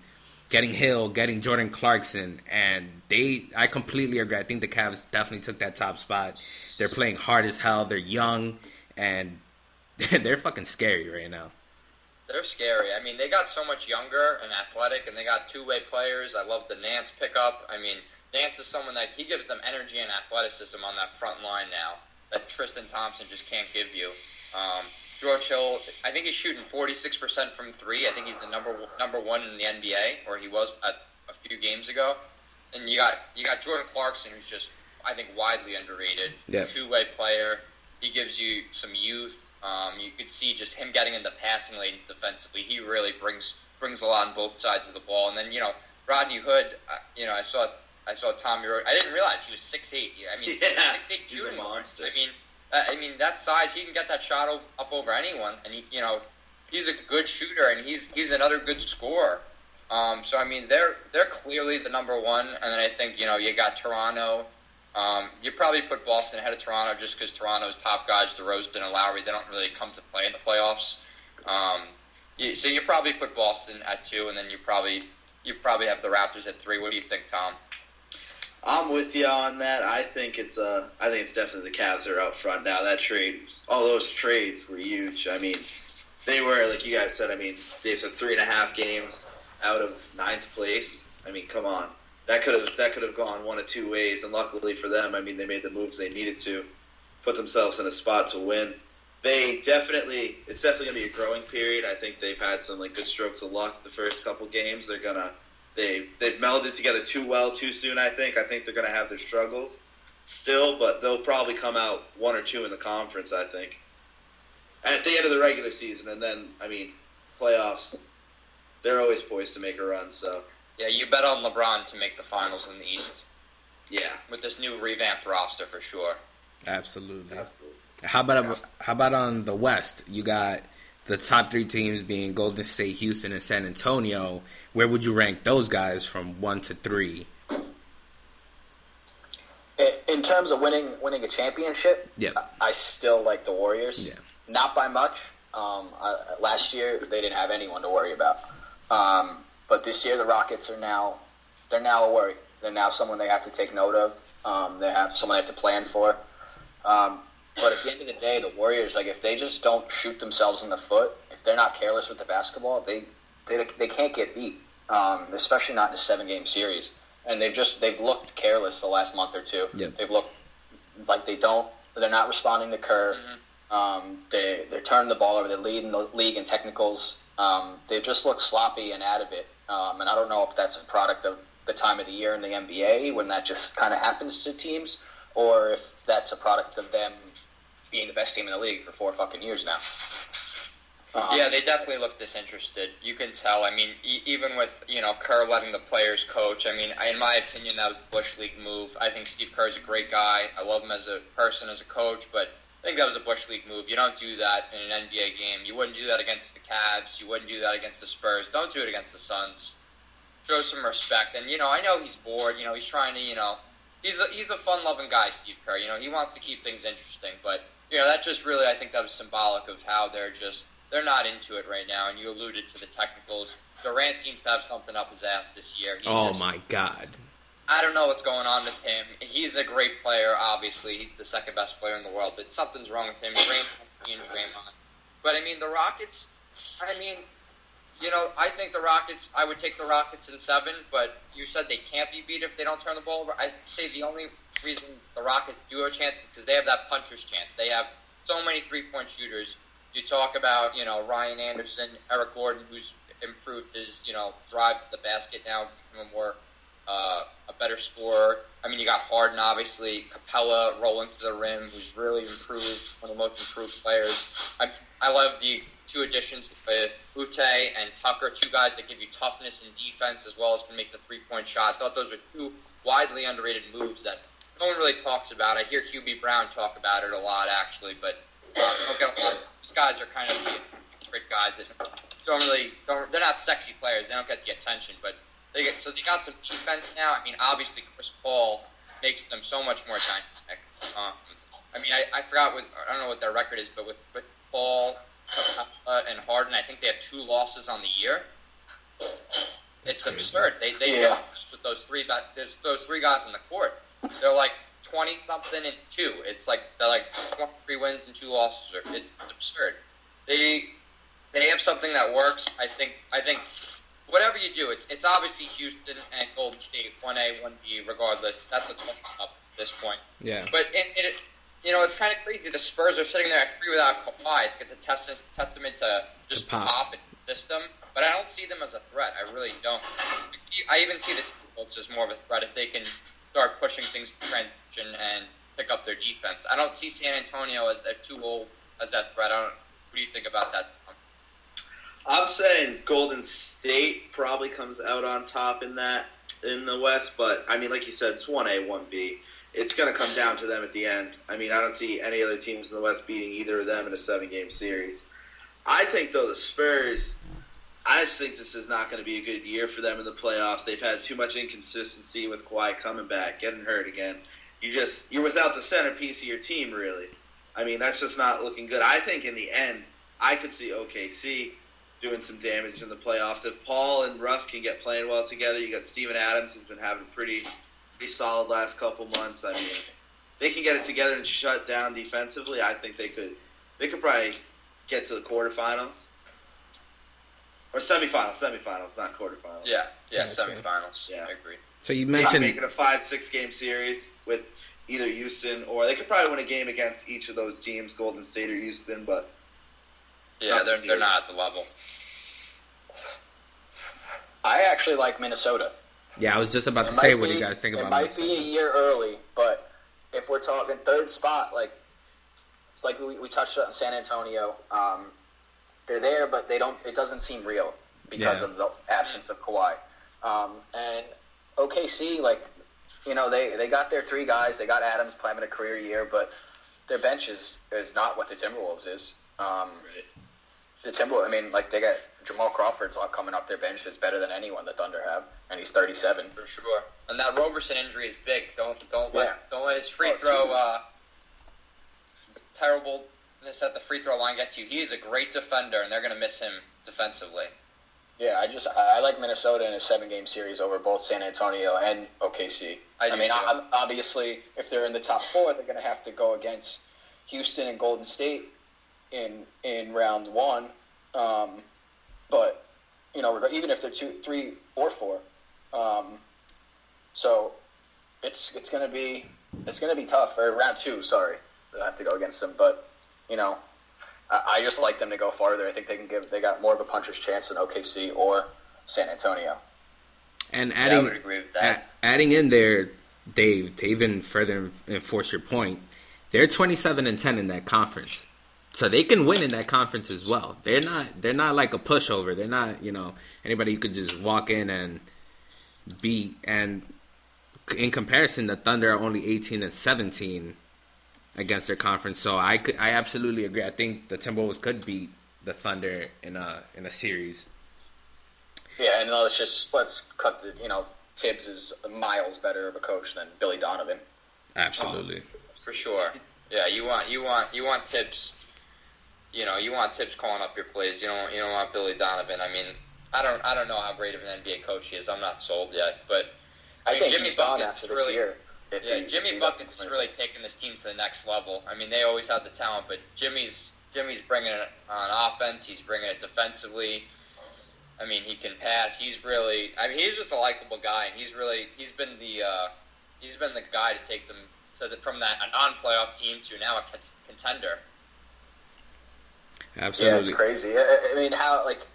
getting Hill, getting Jordan Clarkson, and they I completely agree. I think the Cavs definitely took that top spot. They're playing hard as hell. They're young. And they're fucking scary right now. They're scary. I mean, they got so much younger and athletic, and they got two-way players. I love the Nance pickup. I mean, Nance is someone that he gives them energy and athleticism on that front line now that Tristan Thompson just can't give you. Um, George Hill, I think he's shooting forty-six percent from three. I think he's the number number one in the N B A, or he was a, a few games ago. And you got you got Jordan Clarkson, who's just, I think, widely underrated. Yeah. Two-way player. He gives you some youth. Um, you could see just him getting in the passing lanes defensively. He really brings brings a lot on both sides of the ball. And then, you know, Rodney Hood, uh, you know, I saw I saw Tommy Rowe. I didn't realize he was six foot eight. I mean, yeah, six foot eight shooting monster. I mean, uh, I mean that size, he can get that shot over, up over anyone. And, he, you know, he's a good shooter, and he's he's another good scorer. Um, so, I mean, they're, they're clearly the number one. And then I think, you know, you got Toronto. Um, you probably put Boston ahead of Toronto just because Toronto's top guys, DeRozan and Lowry, they don't really come to play in the playoffs. Um, you, so you probably put Boston at two, and then you probably you probably have the Raptors at three. What do you think, Tom? I'm with you on that. I think it's uh, I think it's definitely the Cavs are up front now. That trade, all those trades were huge. I mean, they were, like you guys said. I mean, they said three and a half games out of ninth place. I mean, come on. That could have that could have gone one of two ways, and luckily for them, I mean, they made the moves they needed to, put themselves in a spot to win. They definitely, it's definitely going to be a growing period. I think they've had some like good strokes of luck the first couple games. They're gonna they they've melded together too well too soon. I think I think they're gonna have their struggles still, but they'll probably come out one or two in the conference. I think at the end of the regular season, and then I mean. playoffs, they're always poised to make a run, so. Yeah, you bet on LeBron to make the finals in the East. Yeah. With this new revamped roster, for sure. Absolutely. Absolutely. How about yeah. how about on the West? You got the top three teams being Golden State, Houston, and San Antonio. Where would you rank those guys from one to three? In terms of winning winning a championship, yeah. I still like the Warriors. Yeah. Not by much. Um, I, last year, they didn't have anyone to worry about. Um, but this year, the Rockets are now they're now a worry. They're now someone they have to take note of. Um, they have someone they have to plan for. Um, but at the end of the day, the Warriors, like if they just don't shoot themselves in the foot, if they're not careless with the basketball, they they, they can't get beat, um, especially not in a seven-game series. And they've just they've looked careless the last month or two. Yep. They've looked like they don't. They're not responding to Kerr. Mm-hmm. Um, they they're turning the ball over. They're leading the league in technicals. Um, they've just looked sloppy and out of it. Um, and I don't know if that's a product of the time of the year in the N B A when that just kind of happens to teams, or if that's a product of them being the best team in the league for four fucking years now. Um, yeah, they definitely look disinterested. You can tell. I mean, e- even with, you know, Kerr letting the players coach, I mean, I, in my opinion, that was a Bush League move. I think Steve Kerr's a great guy. I love him as a person, as a coach, but I think that was a Bush League move. You don't do that in an N B A game. You wouldn't do that against the Cavs. You wouldn't do that against the Spurs. Don't do it against the Suns. Show some respect. And, you know, I know he's bored. You know, he's trying to, you know, he's a, he's a fun-loving guy, Steve Kerr. You know, he wants to keep things interesting, but, you know, that just really, I think that was symbolic of how they're just... They're not into it right now, and you alluded to the technicals. Durant seems to have something up his ass this year. He's oh, just, my God. I don't know what's going on with him. He's a great player, obviously. He's the second-best player in the world, but something's wrong with him. Draymond, and Draymond. But, I mean, the Rockets, I mean, you know, I think the Rockets, I would take the Rockets in seven, but you said they can't be beat if they don't turn the ball over. I say the only reason the Rockets do have a chance is because they have that puncher's chance. They have so many three-point shooters. You talk about, you know, Ryan Anderson, Eric Gordon, who's improved his, you know, drive to the basket now, become a more, uh, a better scorer. I mean, you got Harden, obviously, Capella rolling to the rim, who's really improved, one of the most improved players. I I love the two additions with Ute and Tucker, two guys that give you toughness and defense as well as can make the three-point shot. I thought those were two widely underrated moves that no one really talks about. I hear Q B Brown talk about it a lot, actually, but... Um, okay, these guys are kind of the great guys that don't really don't, they're not sexy players. They don't get the attention, but they get so they got some defense now. I mean, obviously Chris Paul makes them so much more dynamic. Um, I mean, I, I forgot what I don't know what their record is, but with with Paul, Capella, and Harden, I think they have two losses on the year. It's absurd. They they yeah. with those three, but there's those three guys on the court. They're like. twenty-something and two. It's like they're like twenty-three wins and two losses. It's absurd. They they have something that works. I think I think whatever you do, it's it's obviously Houston and Golden State, one A, one B, regardless. That's a toss-up at this point. Yeah. But, it, it, you know, it's kind of crazy. The Spurs are sitting there at three without Kawhi. I think it's a testament, testament to just pop. pop and system. But I don't see them as a threat. I really don't. I even see the Timberwolves as more of a threat if they can – start pushing things to transition and pick up their defense. I don't see San Antonio as that too old as that threat. I don't. What do you think about that? I'm saying Golden State probably comes out on top in that in the West, but I mean, like you said, it's one A, one B. It's going to come down to them at the end. I mean, I don't see any other teams in the West beating either of them in a seven-game series. I think though the Spurs. I just think this is not going to be a good year for them in the playoffs. They've had too much inconsistency with Kawhi coming back, getting hurt again. You just, you're without the centerpiece of your team, really. I mean, that's just not looking good. I think in the end, I could see O K C doing some damage in the playoffs. If Paul and Russ can get playing well together, you got Steven Adams, who's been having pretty, pretty solid last couple months. I mean, they can get it together and shut down defensively. I think they could, they could probably get to the quarterfinals. Or semifinals, semifinals, not quarterfinals. Yeah, yeah, okay. Semifinals. Yeah. I agree. So you mentioned making a five, six game series with either Houston or they could probably win a game against each of those teams, Golden State or Houston, but yeah, they're they're not at the level. I actually like Minnesota. Yeah, I was just about to say what do you guys think about Minnesota? It might be a year early, but if we're talking third spot, like like we, we touched on San Antonio, um, they're there, but they don't. It doesn't seem real because yeah. of the absence of Kawhi. Um, and O K C, like, you know, they, they got their three guys. They got Adams playing a career year, but their bench is, is not what the Timberwolves is. Um, right. The Timberwolves, I mean, like, they got Jamal Crawford's coming off their bench is better than anyone the Thunder have, and he's thirty-seven. For sure. And that Roberson injury is big. Don't don't let yeah. don't let his free oh, throw uh, terribleness at the free throw line get to you. He is a great defender, and they're going to miss him defensively. Yeah, I just I like Minnesota in a seven-game series over both San Antonio and O K C. I, do I mean, too. obviously, if they're in the top four, they're going to have to go against Houston and Golden State in in round one. Um, but you know, even if they're two, three, or four, um, so it's it's going to be it's going to be tough. Or round two, sorry, they'll have to go against them. But you know. I just like them to go farther. I think they can give. They got more of a puncher's chance than O K C or San Antonio. And adding, yeah, I would agree with that. Adding in there, Dave, to even further enforce your point, they're twenty-seven and ten in that conference, so they can win in that conference as well. They're not. They're not like a pushover. They're not. You know, anybody you could just walk in and beat. And in comparison, the Thunder are only eighteen and seventeen. Against their conference, so I could, I absolutely agree. I think the Timberwolves could beat the Thunder in a in a series. Yeah, and let's just let's cut the you know Tibbs is miles better of a coach than Billy Donovan. Absolutely, oh, for sure. Yeah, you want you want you want Tibbs. You know, you want Tibbs calling up your plays. You don't you don't want Billy Donovan. I mean, I don't I don't know how great of an N B A coach he is. I'm not sold yet, but I, I mean, think Jimmy Buckets is really. Year. Yeah, he, Jimmy he Buckets is really taking this team to the next level. I mean, they always have the talent, but Jimmy's Jimmy's bringing it on offense. He's bringing it defensively. I mean, he can pass. He's really, I mean, he's just a likable guy, and he's really he's been the uh, he's been the guy to take them to the, from that a non-playoff team to now a contender. Absolutely, yeah, it's crazy. I, I mean, how like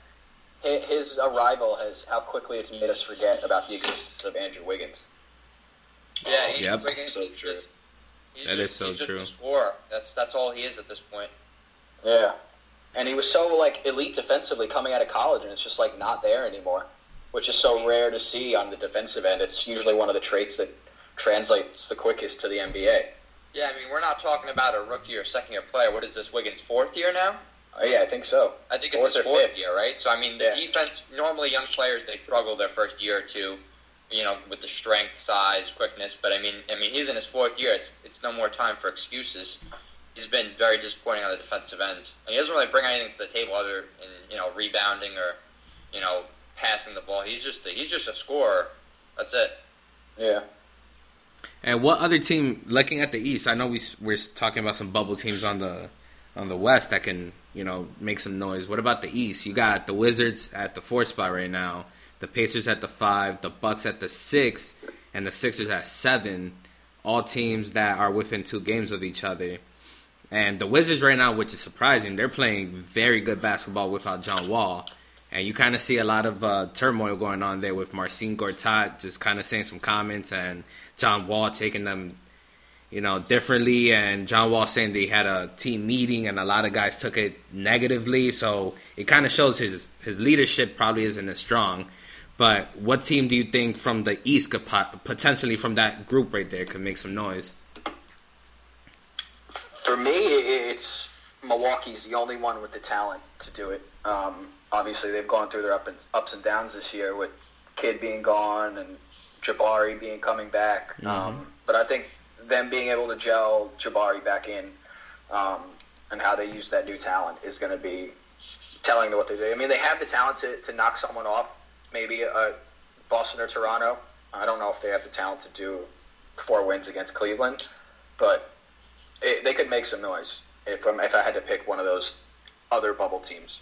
his arrival has how quickly it's made us forget about the existence of Andrew Wiggins. Yeah, he's yep. Wiggins, so he's true. Just, he's that just, is so he's just true. A scorer. That's that's all he is at this point. Yeah, and he was so like elite defensively coming out of college, and it's just like not there anymore, which is so rare to see on the defensive end. It's usually one of the traits that translates the quickest to the N B A. Yeah, I mean we're not talking about a rookie or second year player. What is this Wiggins' fourth year now? Oh, yeah, I think so. I think fourth it's his fourth fifth. year, right? So I mean the yeah. defense. Normally, young players they struggle their first year or two. You know, with the strength, size, quickness, but I mean, I mean, he's in his fourth year. It's it's no more time for excuses. He's been very disappointing on the defensive end, and he doesn't really bring anything to the table other than you know rebounding or you know passing the ball. He's just a, he's just a scorer. That's it. Yeah. And what other team? Looking at the East, I know we we're talking about some bubble teams on the on the West that can you know make some noise. What about the East? You got the Wizards at the four spot right now. The Pacers at the five, the Bucks at the six, and the Sixers at seven. All teams that are within two games of each other. And the Wizards right now, which is surprising, they're playing very good basketball without John Wall. And you kind of see a lot of uh, turmoil going on there with Marcin Gortat just kind of saying some comments and John Wall taking them, you know, differently. And John Wall saying they had a team meeting and a lot of guys took it negatively. So it kind of shows his, his leadership probably isn't as strong. But what team do you think from the East could potentially from that group right there could make some noise? For me, it's Milwaukee's the only one with the talent to do it. Um, obviously, they've gone through their up and, ups and downs this year with Kidd being gone and Jabari being coming back. Mm-hmm. Um, but I think them being able to gel Jabari back in um, and how they use that new talent is going to be telling to what they do. I mean, they have the talent to, to knock someone off. Maybe uh, Boston or Toronto. I don't know if they have the talent to do four wins against Cleveland, but it, they could make some noise if I'm, if I had to pick one of those other bubble teams.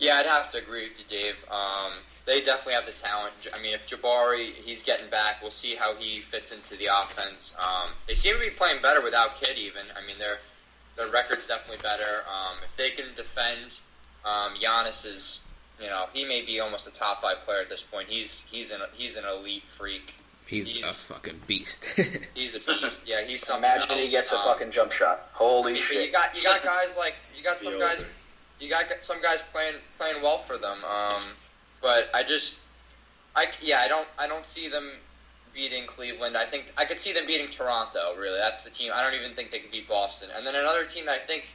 Yeah, I'd have to agree with you, Dave. Um, they definitely have the talent. I mean, if Jabari, he's getting back, we'll see how he fits into the offense. Um, they seem to be playing better without Kidd even. I mean, their their record's definitely better. Um, if they can defend um, Giannis's... You know, he may be almost a top five player at this point. He's he's an he's an elite freak. He's, he's a fucking beast. He's a beast. Yeah, he's something. Imagine else. He gets a um, fucking jump shot. Holy you, shit! You got you got guys like you got some guys you got some guys playing playing well for them. Um, but I just, I yeah, I don't I don't see them beating Cleveland. I think I could see them beating Toronto. Really, that's the team. I don't even think they could beat Boston. And then another team that I think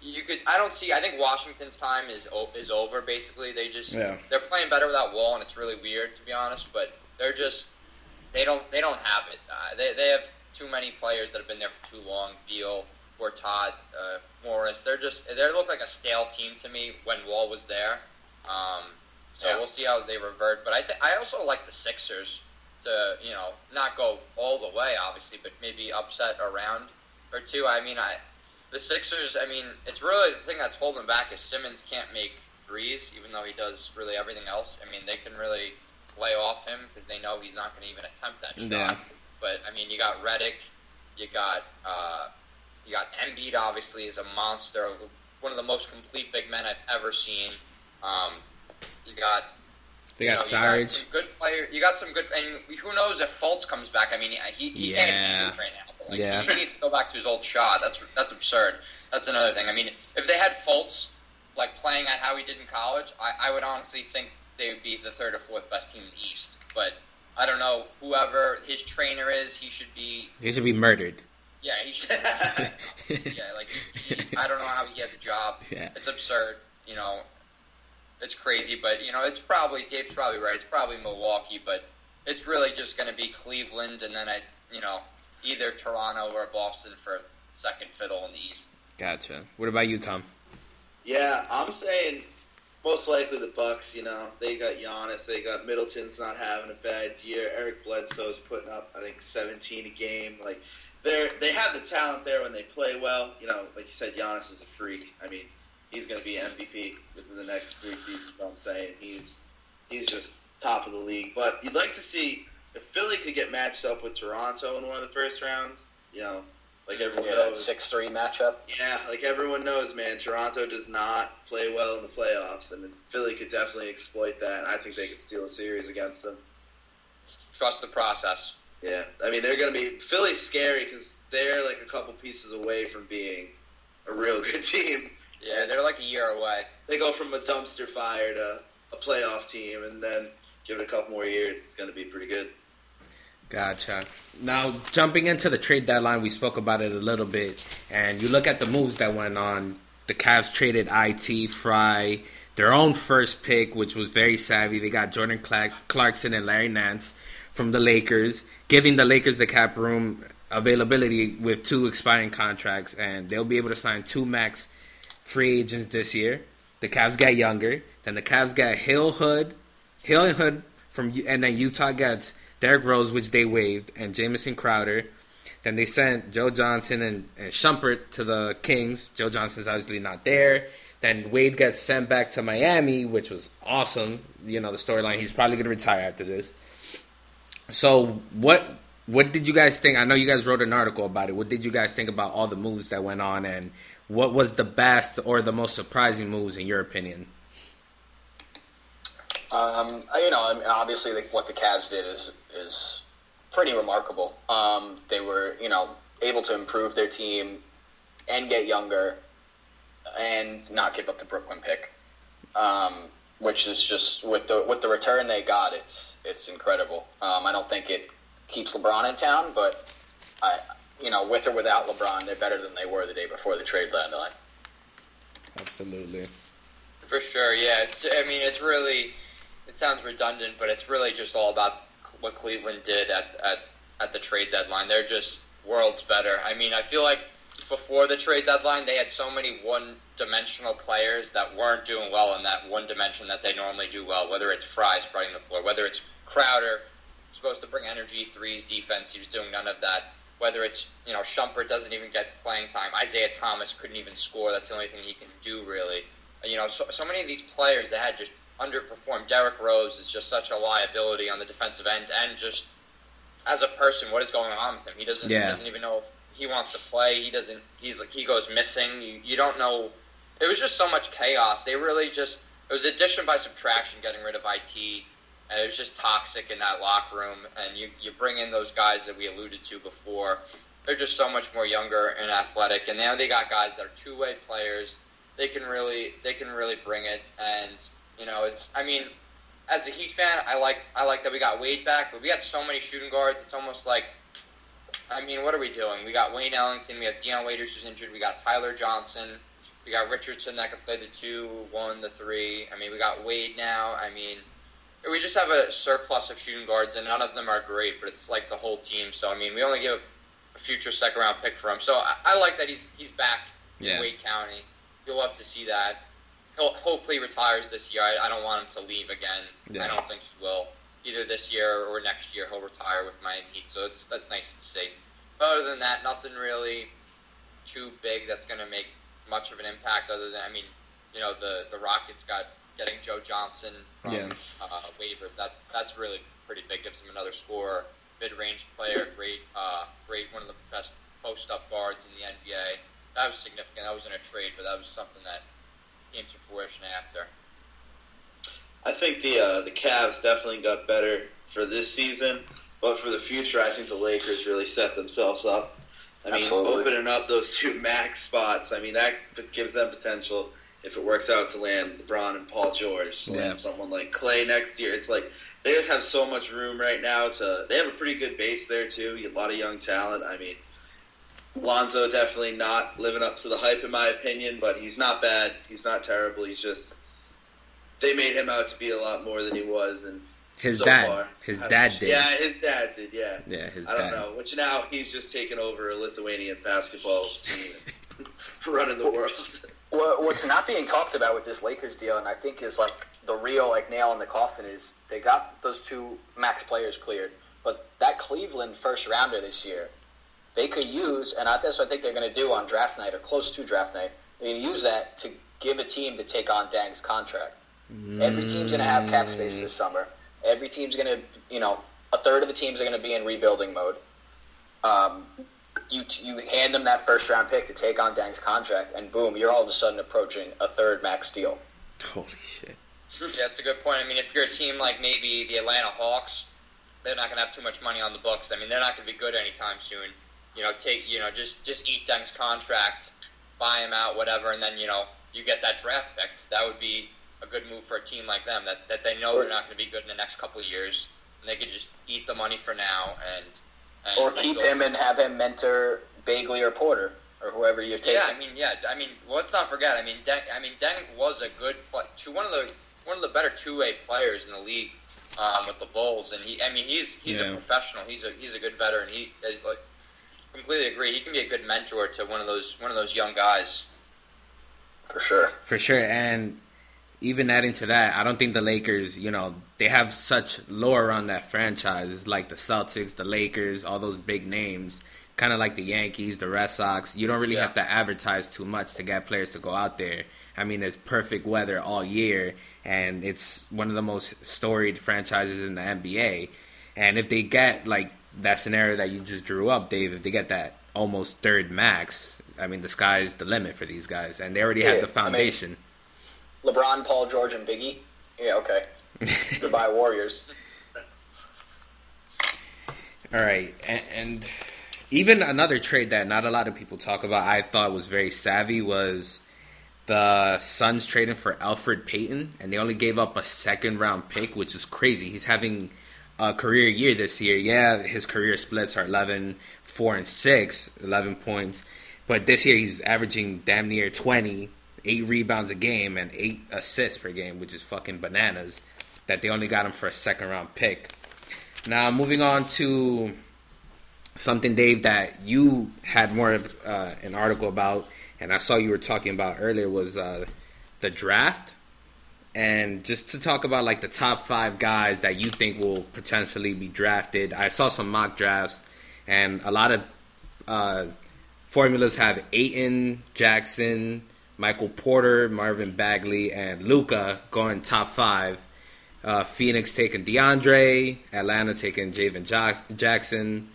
you could. I don't see. I think Washington's time is is over. Basically, they just yeah. they're playing better without Wall, and it's really weird to be honest. But they're just they don't they don't have it. Uh, they they have too many players that have been there for too long. Beal, Todd, uh Morris. They're just they look like a stale team to me when Wall was there. Um, so yeah. we'll see how they revert. But I th- I also like the Sixers to, you know, not go all the way, obviously, but maybe upset a round or two. I mean, I the Sixers, I mean, it's really the thing that's holding back is Simmons can't make threes, even though he does really everything else. I mean, they can really lay off him because they know he's not going to even attempt that yeah. shot. But, I mean, you got Reddick, you got uh, you got Embiid, obviously, is a monster, one of the most complete big men I've ever seen. Um, you got... They you got know, Sarge. You got some good player. You got some good... And who knows if Fultz comes back. I mean, he, he yeah. can't shoot right now. But like, yeah. he needs to go back to his old shot. That's that's absurd. That's another thing. I mean, if they had Fultz like playing at how he did in college, I, I would honestly think they would be the third or fourth best team in the East. But I don't know. Whoever his trainer is, he should be... He should be murdered. Yeah, he should. yeah, like, he, he, I don't know how he has a job. Yeah. It's absurd, you know. It's crazy, but, you know, it's probably, Dave's probably right, it's probably Milwaukee, but it's really just going to be Cleveland and then, I, you know, either Toronto or Boston for second fiddle in the East. Gotcha. What about you, Tom? Yeah, I'm saying most likely the Bucks. You know, they got Giannis, they got Middleton's not having a bad year, Eric Bledsoe's putting up, I think, seventeen a game, like, they're, they have the talent there when they play well. You know, like you said, Giannis is a freak. I mean, he's going to be M V P within the next three seasons, I'm saying. He's he's just top of the league. But you'd like to see if Philly could get matched up with Toronto in one of the first rounds, you know, like everyone yeah, knows. six three matchup. Yeah, like everyone knows, man, Toronto does not play well in the playoffs. I mean, Philly could definitely exploit that, and I think they could steal a series against them. Trust the process. Yeah, I mean, they're going to be – Philly's scary because they're like a couple pieces away from being a real good team. Yeah, they're like a year away. They go from a dumpster fire to a playoff team, and then give it a couple more years, it's going to be pretty good. Gotcha. Now, jumping into the trade deadline, we spoke about it a little bit, and you look at the moves that went on. The Cavs traded I T, Fry, their own first pick, which was very savvy. They got Jordan Clarkson and Larry Nance from the Lakers, giving the Lakers the cap room availability with two expiring contracts, and they'll be able to sign two max free agents this year. The Cavs got younger. Then the Cavs got Hill, Hood, Hill and Hood from, and then Utah gets Derrick Rose, which they waived, and Jamison Crowder. Then they sent Joe Johnson and, and Shumpert to the Kings. Joe Johnson's obviously not there. Then Wade gets sent back to Miami, which was awesome. You know the storyline. He's probably going to retire after this. So what what did you guys think? I know you guys wrote an article about it. What did you guys think about all the moves that went on, and what was the best or the most surprising moves in your opinion? Um, you know, I mean, obviously the, what the Cavs did is is pretty remarkable. Um, they were, you know, able to improve their team and get younger and not give up the Brooklyn pick, um, which is just with the with the return they got, it's it's incredible. Um, I don't think it keeps LeBron in town, but I. You know, with or without LeBron, they're better than they were the day before the trade deadline. Absolutely. For sure, yeah. It's, I mean, it's really, it sounds redundant, but it's really just all about what Cleveland did at, at, at the trade deadline. They're just worlds better. I mean, I feel like before the trade deadline, they had so many one-dimensional players that weren't doing well in that one dimension that they normally do well, whether it's Fry spreading the floor, whether it's Crowder, supposed to bring energy, threes, defense, he was doing none of that. Whether it's, you know, Shumpert doesn't even get playing time. Isaiah Thomas couldn't even score. That's the only thing he can do, really. You know, so, so many of these players that had just underperformed. Derrick Rose is just such a liability on the defensive end. And just as a person, what is going on with him? He doesn't yeah. he doesn't even know if he wants to play. He doesn't. He's like, he goes missing. You, you don't know. It was just so much chaos. They really just, it was addition by subtraction, getting rid of I T. And it was just toxic in that locker room, and you, you bring in those guys that we alluded to before. They're just so much more younger and athletic, and now they got guys that are two-way players they can really they can really bring it. And you know, it's I mean, as a Heat fan, I like I like that we got Wade back, but we got so many shooting guards. It's almost like, I mean, what are we doing? We got Wayne Ellington, we have Deion Waiters who's injured, we got Tyler Johnson, we got Richardson that can play the two, one, the three. I mean, we got Wade now. I mean, we just have a surplus of shooting guards, and none of them are great, but it's like the whole team. So, I mean, we only give a future second-round pick for him. So, I, I like that he's he's back yeah. in Wade County. You'll love to see that. He'll hopefully retires this year. I, I don't want him to leave again. Yeah. I don't think he will. Either this year or next year, he'll retire with Miami Heat. So, it's, that's nice to see. But other than that, nothing really too big that's going to make much of an impact other than, I mean, you know, the, the Rockets got getting Joe Johnson from yeah. uh, waivers. That's that's really pretty big. Gives him another scorer, mid-range player, great, uh, great, one of the best post-up guards in the N B A. That was significant. That wasn't a trade, but that was something that came to fruition after. I think the uh, the Cavs definitely got better for this season, but for the future, I think the Lakers really set themselves up. I mean, Absolutely. Opening up those two max spots, I mean, that gives them potential if it works out to land LeBron and Paul George yeah. and someone like Clay next year. It's like they just have so much room right now. To They have a pretty good base there, too. You get a lot of young talent. I mean, Lonzo definitely not living up to the hype, in my opinion, but he's not bad. He's not terrible. He's just – they made him out to be a lot more than he was. And His so dad. Far, his I dad did. Yeah, his dad did, yeah. Yeah, his I don't dad. know. Which now he's just taken over a Lithuanian basketball team and running the world. Well, what's not being talked about with this Lakers deal, and I think is like the real like nail in the coffin, is they got those two max players cleared, but that Cleveland first rounder this year, they could use, and that's what I think they're going to do on draft night or close to draft night. They're going to use that to give a team to take on Dang's contract. Mm. Every team's going to have cap space this summer. Every team's going to, you know, a third of the teams are going to be in rebuilding mode. Um. You you hand them that first round pick to take on Dang's contract, and boom, you're all of a sudden approaching a third max deal. Holy shit! Yeah, that's a good point. I mean, if you're a team like maybe the Atlanta Hawks, they're not going to have too much money on the books. I mean, they're not going to be good anytime soon. You know, take you know just just eat Dang's contract, buy him out, whatever, and then you know you get that draft pick. That would be a good move for a team like them that that they know sure. they're not going to be good in the next couple of years, and they could just eat the money for now and. And or keep him and have him mentor Bagley or Porter or whoever you're taking. Yeah, I mean, yeah, I mean, let's not forget. I mean, Deng, I mean, Deng was a good play, two, one of the one of the better two way players in the league um, with the Bulls, and he, I mean, he's he's yeah. a professional. He's a he's a good veteran. He is like completely agree. He can be a good mentor to one of those one of those young guys. For sure, for sure, and even adding to that, I don't think the Lakers, you know, they have such lore on that franchise, like the Celtics, the Lakers, all those big names, kind of like the Yankees, the Red Sox. You don't really yeah. have to advertise too much to get players to go out there. I mean, it's perfect weather all year, and it's one of the most storied franchises in the N B A. And if they get, like, that scenario that you just drew up, Dave, if they get that almost third max, I mean, the sky's the limit for these guys, and they already yeah, have the foundation. I mean- LeBron, Paul George, and Biggie. Yeah, okay. Goodbye, Warriors. All right, and, and even another trade that not a lot of people talk about, I thought was very savvy, was the Suns trading for Alfred Payton, and they only gave up a second round pick, which is crazy. He's having a career year this year. Yeah, his career splits are eleven, four, and six, eleven points, but this year he's averaging damn near twenty. Eight rebounds a game and eight assists per game, which is fucking bananas, that they only got him for a second-round pick. Now, moving on to something, Dave, that you had more of uh, an article about, and I saw you were talking about earlier, was uh, the draft. And just to talk about, like, the top five guys that you think will potentially be drafted. I saw some mock drafts, and a lot of uh, formulas have Ayton, Jackson, Michael Porter, Marvin Bagley, and Luka going top five. Uh, Phoenix taking DeAndre. Atlanta taking Javen Jackson.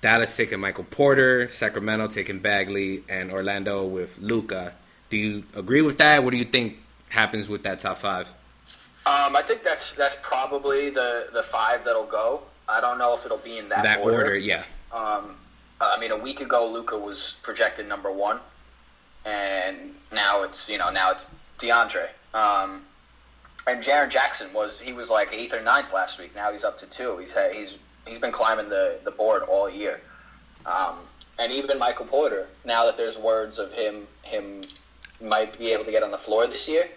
Dallas taking Michael Porter. Sacramento taking Bagley. And Orlando with Luka. Do you agree with that? What do you think happens with that top five? Um, I think that's that's probably the, the five that'll go. I don't know if it'll be in that, that order. That order, yeah. Um, I mean, a week ago, Luka was projected number one. and now it's, you know, now it's DeAndre. Um, and Jaren Jackson was, he was like eighth or ninth last week. Now he's up to two. He's had, he's he's been climbing the, the board all year. Um, and even Michael Porter, now that there's words of him him might be able to get on the floor this year,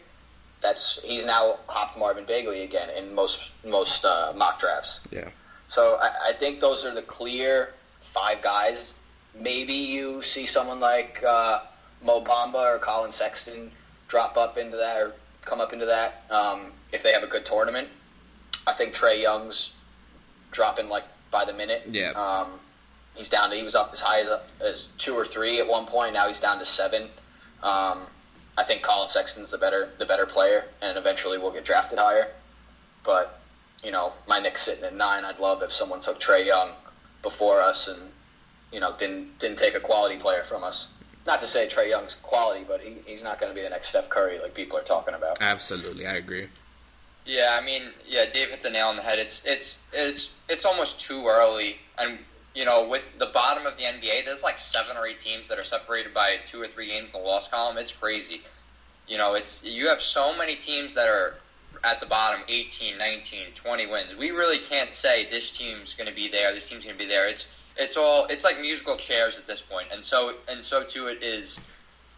that's he's now hopped Marvin Bagley again in most most uh, mock drafts. Yeah. So I, I think those are the clear five guys. Maybe you see someone like uh, Mo Bamba or Colin Sexton drop up into that or come up into that um, if they have a good tournament. I think Trae Young's dropping like by the minute. Yeah. Um, he's down to, he was up as high as, as two or three at one point. Now he's down to seven. Um, I think Colin Sexton's the better the better player, and eventually will get drafted higher. But you know, my Knicks sitting at nine. I'd love if someone took Trae Young before us, and you know, didn't didn't take a quality player from us. Not to say Trae Young's quality, but he, he's not going to be the next Steph Curry like people are talking about. Absolutely, I agree. Yeah, I mean, yeah, Dave hit the nail on the head. It's it's it's it's almost too early, and you know, with the bottom of the N B A, there's like seven or eight teams that are separated by two or three games in the loss column. It's crazy. You know, it's you have so many teams that are at the bottom, eighteen, nineteen, twenty wins. We really can't say this team's going to be there, this team's going to be there. It's it's all it's like musical chairs at this point. And so and so too it is,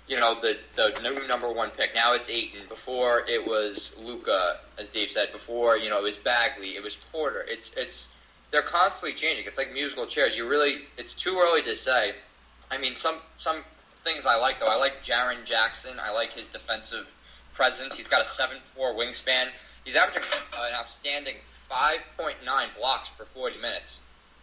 you know, the the new number one pick. Now it's Ayton. Before it was Luka, as Dave said. Before, you know, it was Bagley, it was Porter. It's it's they're constantly changing. It's like musical chairs. You really, it's too early to say. I mean, some some things I like, though. I like Jaren Jackson. I like his defensive presence. He's got a seven foot four wingspan. He's averaging an outstanding five point nine blocks per forty minutes.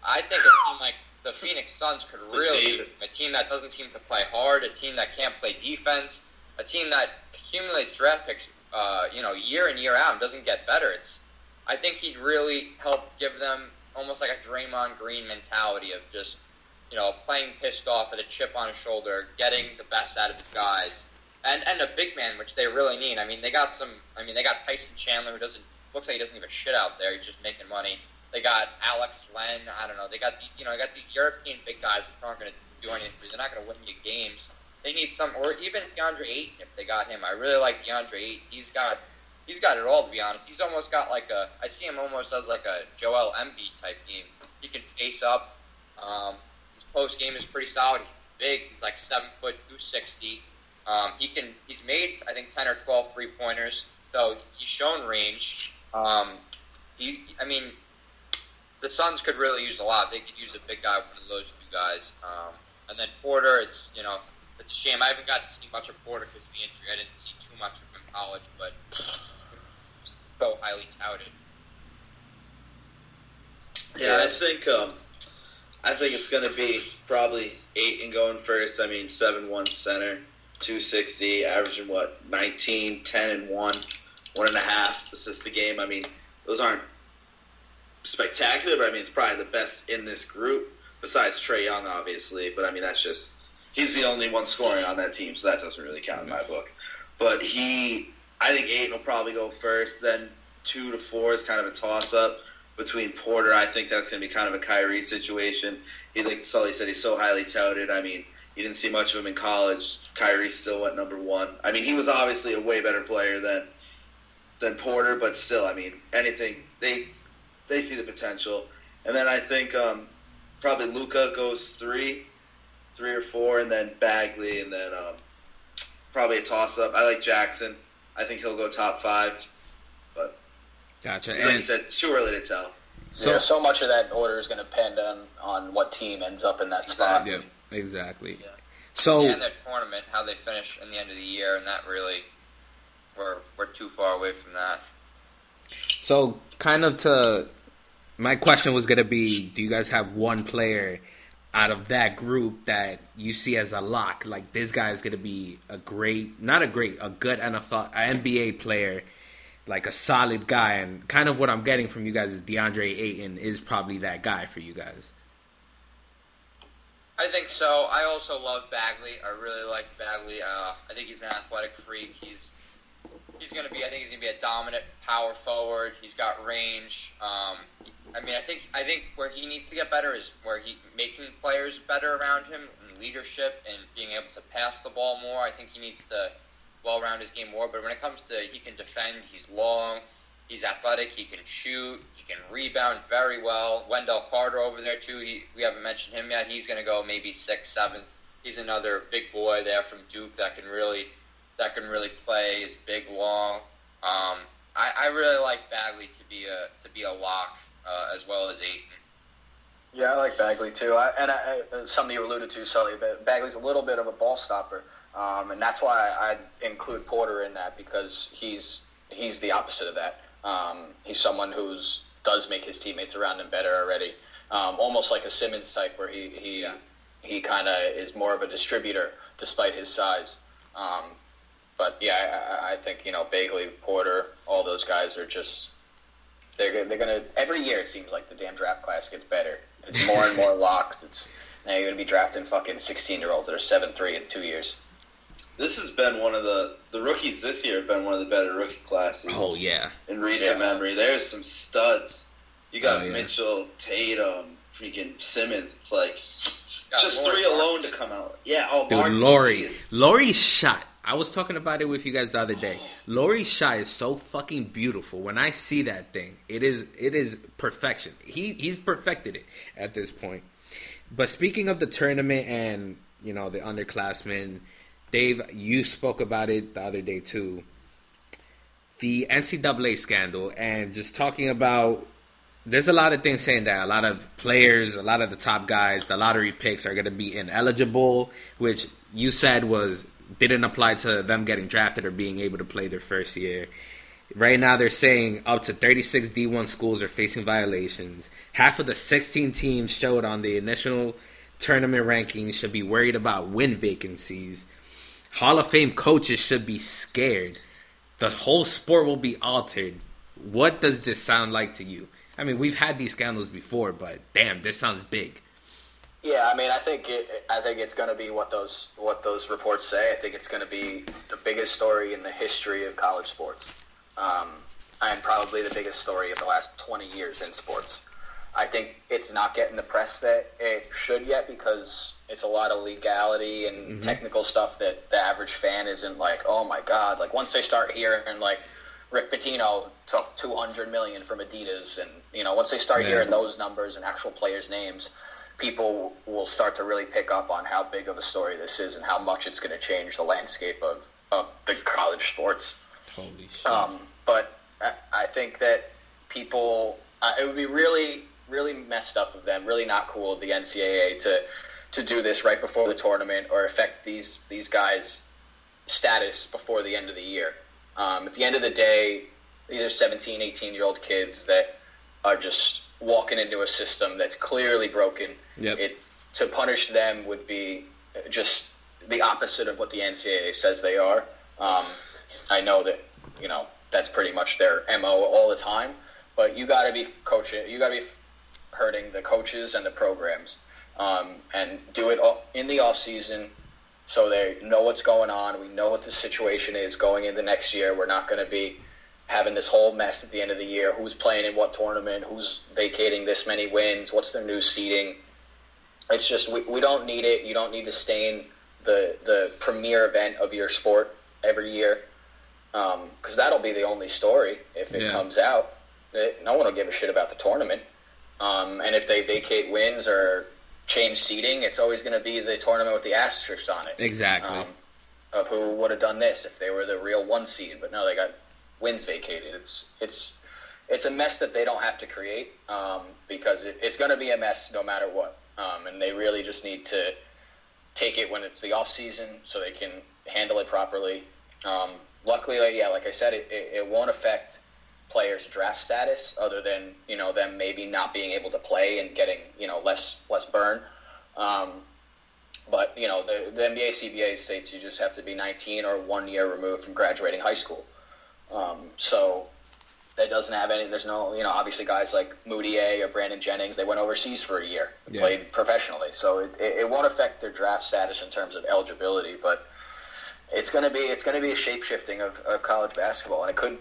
I think a team like the Phoenix Suns could really, a team that doesn't seem to play hard, a team that can't play defense, a team that accumulates draft picks uh, you know, year in, year out and doesn't get better. It's, I think he'd really help give them almost like a Draymond Green mentality of just, you know, playing pissed off with a chip on his shoulder, getting the best out of his guys, and and a big man, which they really need. I mean, they got some. I mean, they got Tyson Chandler, who doesn't looks like he doesn't give a shit out there. He's just making money. They got Alex Len. I don't know. They got these, you know, they got these European big guys who aren't going to do anything. They're not going to win you games. They need some, or even DeAndre Ayton if they got him. I really like DeAndre Ayton. He's got. He's got it all, to be honest. He's almost got like a... I see him almost as like a Joel Embiid type game. He can face up. Um, his post game is pretty solid. He's big. He's like seven foot two sixty. Um, he can... He's made, I think, ten or twelve three-pointers. So he's shown range. Um, he, I mean, the Suns could really use a lot. They could use a big guy, one of those two guys. Um, and then Porter, it's, you know... It's a shame. I haven't got to see much of Porter because of the injury. I didn't see too much of him in college, but... So highly touted. Yeah, I think um, I think it's going to be probably Ayton going first. I mean, seven one center, two sixty, averaging what, nineteen, ten, and one, one and a half assists a game. I mean, those aren't spectacular, but I mean, it's probably the best in this group besides Trae Young, obviously. But I mean, that's just he's the only one scoring on that team, so that doesn't really count in my book. But he. I think Ayton will probably go first, then two to four is kind of a toss-up between Porter. I think that's going to be kind of a Kyrie situation. He, like Sully said, he's so highly touted. I mean, you didn't see much of him in college. Kyrie still went number one. I mean, he was obviously a way better player than than Porter, but still, I mean, anything. They they see the potential. And then I think um, probably Luka goes three, three or four, and then Bagley, and then um, probably a toss-up. I like Jackson. I think he'll go top five, but gotcha. Like and I said, it's too early to tell. So, yeah, so much of that order is going to depend on, on what team ends up in that spot. Yeah, exactly. Yeah. So yeah, their tournament, how they finish in the end of the year, and that really, we're we're too far away from that. So kind of to my question was going to be, do you guys have one player out of that group that you see as a lock, like this guy is going to be a great, not a great, a good N F L, N B A player, like a solid guy, and kind of what I'm getting from you guys is DeAndre Ayton is probably that guy for you guys. I think so. I also love Bagley. I really like Bagley. Uh, I think he's an athletic freak. He's he's going to be, I think he's going to be a dominant power forward. He's got range. Um, I mean, I think I think where he needs to get better is where he making players better around him, and leadership, and being able to pass the ball more. I think he needs to well-round his game more. But when it comes to he can defend, he's long, he's athletic, he can shoot, he can rebound very well. Wendell Carter over there too. He, we haven't mentioned him yet. He's going to go maybe sixth, seventh. He's another big boy there from Duke that can really that can really play. He's big, long. Um, I, I really like Bagley to be a to be a lock. Uh, as well as Ayton. Yeah, I like Bagley too. I, and I, I, something you alluded to, Sully, but Bagley's a little bit of a ball stopper, um, and that's why I, I include Porter in that, because he's he's the opposite of that. Um, he's someone who does make his teammates around him better already, um, almost like a Simmons type, where he he, yeah. he kind of is more of a distributor despite his size. Um, but yeah, I, I think you know Bagley, Porter, all those guys are just. They're they're gonna every year it seems like the damn draft class gets better. It's more and more locks. It's now you're gonna be drafting fucking sixteen year olds that are seven three in two years. This has been one of the the rookies this year have been one of the better rookie classes. Oh yeah, in recent yeah. memory, there's some studs. You got oh, yeah. Mitchell, Tatum, freaking Simmons. It's like just Lori three alone Martin. to come out. Yeah, oh, dude, Lowry, Lowry's shot. I was talking about it with you guys the other day. Lowry's shot is so fucking beautiful. When I see that thing, it is it is perfection. He he's perfected it at this point. But speaking of the tournament and, you know, the underclassmen, Dave, you spoke about it the other day too. The N C double A scandal, and just talking about there's a lot of things saying that a lot of players, a lot of the top guys, the lottery picks are going to be ineligible, which you said was didn't apply to them getting drafted or being able to play their first year. Right now they're saying up to thirty-six D one schools are facing violations. Half of the sixteen teams showed on the initial tournament rankings should be worried about win vacancies. Hall of Fame coaches should be scared. The whole sport will be altered. What does this sound like to you? I mean, we've had these scandals before, but damn, this sounds big. Yeah, I mean, I think it, I think it's going to be what those what those reports say. I think it's going to be the biggest story in the history of college sports, um, and probably the biggest story of the last twenty years in sports. I think it's not getting the press that it should yet, because it's a lot of legality and mm-hmm. technical stuff that the average fan isn't like, oh my god. Like once they start hearing and like Rick Pitino took two hundred million from Adidas, and you know once they start yeah. hearing those numbers and actual players' names, people will start to really pick up on how big of a story this is and how much it's going to change the landscape of, of the college sports. Holy shit. Um, but I, I think that people, uh, it would be really, really messed up of them, really not cool of the N C double A to to do this right before the tournament or affect these, these guys' status before the end of the year. Um, at the end of the day, these are seventeen, eighteen-year-old kids that are just walking into a system that's clearly broken. Yep. It to punish them would be just the opposite of what the N C double A says they are. Um, I know that you know that's pretty much their M O all the time, but you got to be coaching. You got to be hurting the coaches and the programs, um, and do it all in the off season so they know what's going on. We know what the situation is going into next year. We're not going to be having this whole mess at the end of the year, who's playing in what tournament, who's vacating this many wins, what's their new seeding. It's just, we, we don't need it. You don't need to stain the, the premier event of your sport every year, um, because that'll be the only story if it yeah. comes out. It, no one will give a shit about the tournament. Um, and if they vacate wins or change seeding, it's always going to be the tournament with the asterisks on it. Exactly. Um, of who would have done this if they were the real one seed, but no, they got wins vacated. It's it's it's a mess that they don't have to create, um, because it, it's going to be a mess no matter what, um, and they really just need to take it when it's the off season so they can handle it properly. Um, luckily, yeah, like I said, it, it, it won't affect players' draft status other than you know them maybe not being able to play and getting you know less less burn. Um, but you know the, the N B A C B A states you just have to be nineteen or one year removed from graduating high school. Um, so that doesn't have any, there's no, you know, obviously guys like Moutier or Brandon Jennings, they went overseas for a year and yeah. played professionally. So it, it, it won't affect their draft status in terms of eligibility, but it's going to be, it's going to be a shape-shifting of, of college basketball. And it could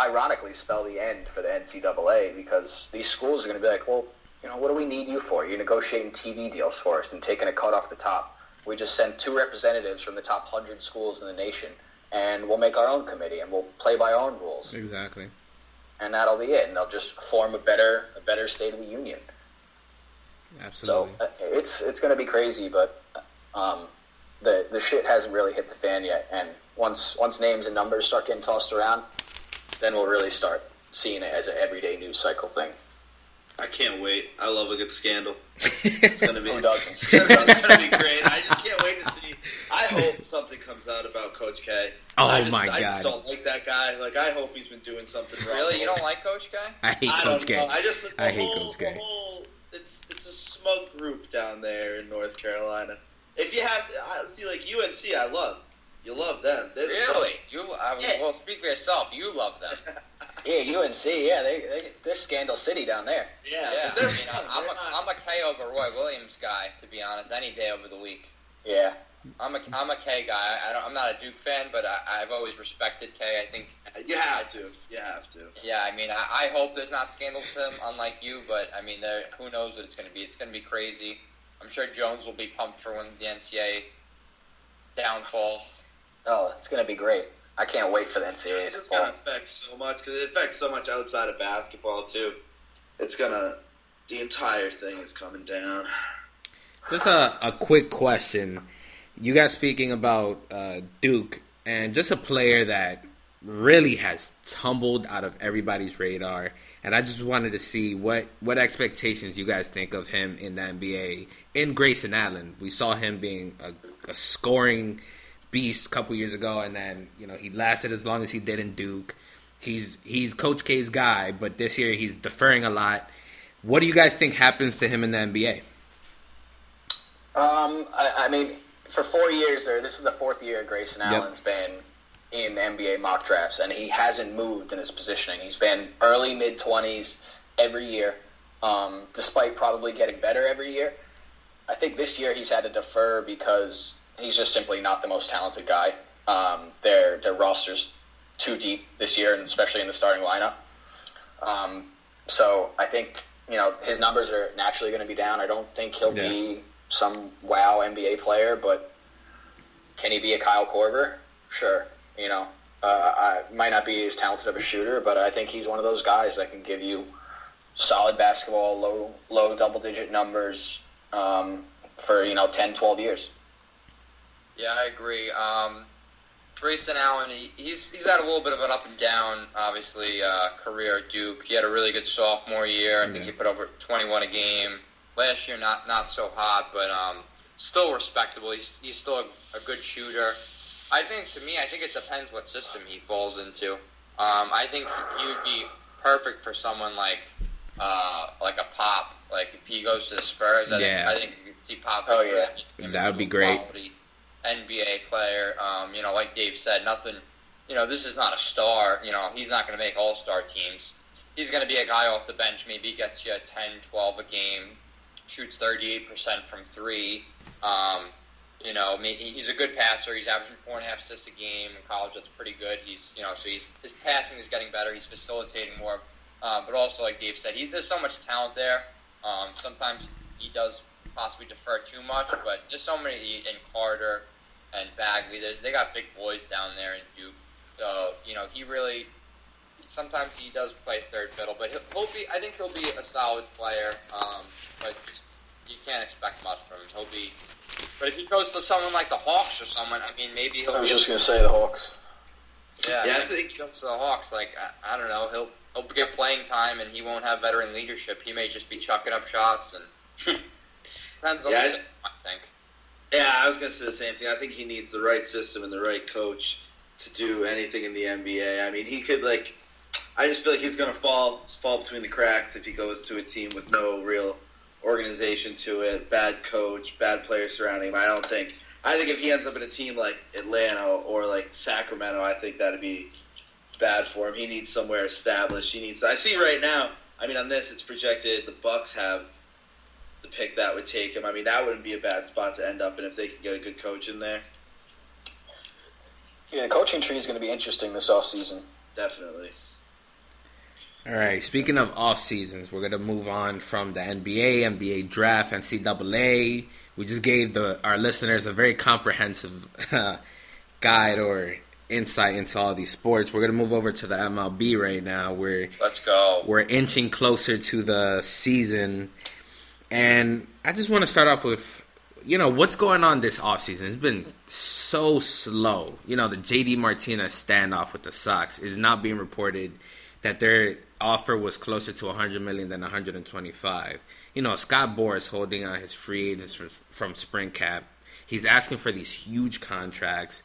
ironically spell the end for the N C double A, because these schools are going to be like, well, you know, what do we need you for? You're negotiating T V deals for us and taking a cut off the top. We just send two representatives from the top one hundred schools in the nation, and we'll make our own committee, and we'll play by our own rules. Exactly. And that'll be it, and they'll just form a better a better State of the Union. Absolutely. So uh, it's it's going to be crazy, but um, the the shit hasn't really hit the fan yet. And once once names and numbers start getting tossed around, then we'll really start seeing it as an everyday news cycle thing. I can't wait. I love a good scandal. It's going to be, it's going to be great. I just can't wait to see. I hope something comes out about Coach K. Oh, I just, my God. I just don't like that guy. Like, I hope he's been doing something wrong. Really? You don't like Coach K? I hate I Coach K. Know. I just, I hate whole, Coach K. The whole, it's, it's a smug group down there in North Carolina. If you have, I see, like, U N C I love. You love them. They're really? The you? I mean, yeah. Well, speak for yourself. You love them. Yeah, U N C. Yeah, they, they they're Scandal City down there. Yeah, yeah. I mean, I'm, I'm a I'm a K over Roy Williams guy, to be honest. Any day over the week. Yeah, I'm a I'm a K guy. I don't, I'm not a Duke fan, but I, I've always respected K. I think you have to. You have to. Yeah, I mean, I, I hope there's not scandals to them, unlike you. But I mean, who knows what it's going to be? It's going to be crazy. I'm sure Jones will be pumped for when the N C double A downfall. Oh, it's going to be great. I can't wait for the N C double A. It's going to affect so much, because it affects so much outside of basketball, too. It's going to – the entire thing is coming down. Just a, a quick question. You guys speaking about uh, Duke, and just a player that really has tumbled out of everybody's radar, and I just wanted to see what, what expectations you guys think of him in the N B A. In Grayson Allen, we saw him being a, a scoring – beast a couple years ago, and then, you know, he lasted as long as he did in Duke. He's he's Coach K's guy, but this year he's deferring a lot. What do you guys think happens to him in the N B A? Um, I, I mean, for four years, or this is the fourth year Grayson Allen's yep. been in N B A mock drafts, and he hasn't moved in his positioning. He's been early, mid-twenties every year, um, despite probably getting better every year. I think this year he's had to defer because he's just simply not the most talented guy. Um, their their roster's too deep this year, and especially in the starting lineup. Um, so I think, you know, his numbers are naturally going to be down. I don't think he'll yeah. be some wow N B A player, but can he be a Kyle Korver? Sure. You know, uh, I might not be as talented of a shooter, but I think he's one of those guys that can give you solid basketball, low low double digit numbers um, for, you know, ten, twelve years. Yeah, I agree. Um, Grayson Allen, he, he's he's had a little bit of an up and down, obviously, uh, career at Duke. He had a really good sophomore year. I yeah. think he put over twenty-one a game. Last year, not not so hot, but um, still respectable. He's, he's still a, a good shooter. I think, to me, I think it depends what system he falls into. Um, I think he would be perfect for someone like uh, like a Pop. Like, if he goes to the Spurs, I yeah. think, I think you could see Pop. Oh, yeah. That would be great. Quality N B A player, um, you know, like Dave said, nothing, you know, this is not a star, you know, he's not going to make all-star teams. He's going to be a guy off the bench, maybe gets you ten, twelve a game, shoots thirty-eight percent from three, um, you know, he's a good passer, he's averaging four and a half assists a game, in college that's pretty good, he's, you know, so he's, his passing is getting better, he's facilitating more, uh, but also, like Dave said, he, there's so much talent there, um, sometimes he does possibly defer too much, but there's so many, in Carter, and Bagley, they got big boys down there in Duke. So, you know, he really, sometimes he does play third fiddle, but he'll, he'll be, I think he'll be a solid player, um, but just, you can't expect much from him. He'll be, but if he goes to someone like the Hawks or someone, I mean, maybe he'll I was be just going to say the Hawks. Yeah, yeah I think if he goes to the Hawks, like, I, I don't know, he'll, he'll get playing time and he won't have veteran leadership. He may just be chucking up shots and depends on yeah, the system, I think. Yeah, I was going to say the same thing. I think he needs the right system and the right coach to do anything in the N B A. I mean, he could, like, I just feel like he's going to fall fall between the cracks if he goes to a team with no real organization to it, bad coach, bad players surrounding him. I don't think. I think if he ends up in a team like Atlanta or like Sacramento, I think that would be bad for him. He needs somewhere established. He needs. I see right now, I mean, on this, it's projected the Bucks have the pick that would take him. I mean, that wouldn't be a bad spot to end up in if they could get a good coach in there. Yeah, the coaching tree is going to be interesting this offseason. Definitely. All right, speaking of off seasons, we're going to move on from the N B A, N B A draft, N C double A. We just gave the our listeners a very comprehensive uh, guide or insight into all these sports. We're going to move over to the M L B right now. We're, Let's go. We're inching closer to the season. And I just want to start off with, you know, what's going on this offseason? It's been so slow. You know, the J D Martinez standoff with the Sox is not being reported that their offer was closer to one hundred million dollars than one hundred twenty-five. You know, Scott Boras holding out his free agents from, from spring camp. He's asking for these huge contracts.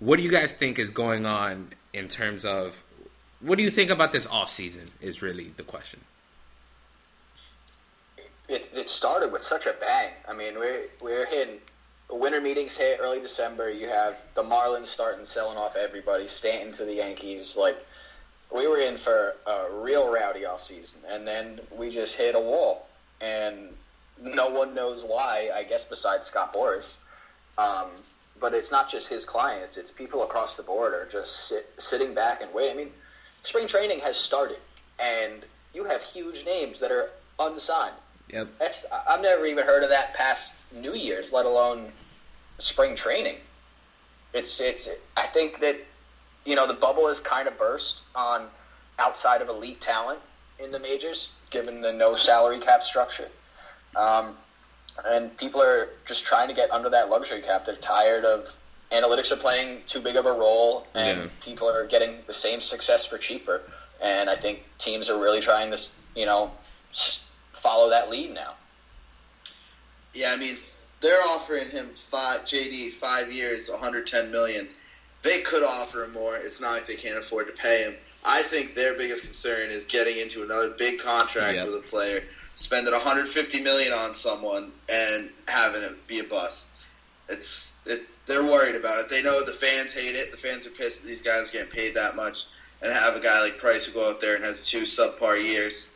What do you guys think is going on in terms of – what do you think about this offseason is really the question. It, it started with such a bang. I mean, we're, we're hitting – winter meetings hit early December. You have the Marlins starting selling off everybody, Stanton to the Yankees. Like, we were in for a real rowdy offseason, and then we just hit a wall. And no one knows why, I guess, besides Scott Boras. Um But it's not just his clients. It's people across the board are just sit, sitting back and waiting. I mean, spring training has started, and you have huge names that are unsigned. Yep. That's, I've never even heard of that past New Year's, let alone spring training. It's it's. I think that, you know, the bubble has kind of burst on outside of elite talent in the majors, given the no salary cap structure. Um And people are just trying to get under that luxury cap. They're tired of analytics are playing too big of a role, and yeah. people are getting the same success for cheaper. And I think teams are really trying to, you know, follow that lead now. Yeah, I mean, they're offering him five, J D five years, one hundred ten million dollars. They could offer him more. It's not like they can't afford to pay him. I think their biggest concern is getting into another big contract yep. with a player. Spending one hundred fifty million dollars on someone and having it be a bust. It's, it's they're worried about it. They know the fans hate it. The fans are pissed that these guys are getting paid that much. And have a guy like Price who go out there and has two subpar years.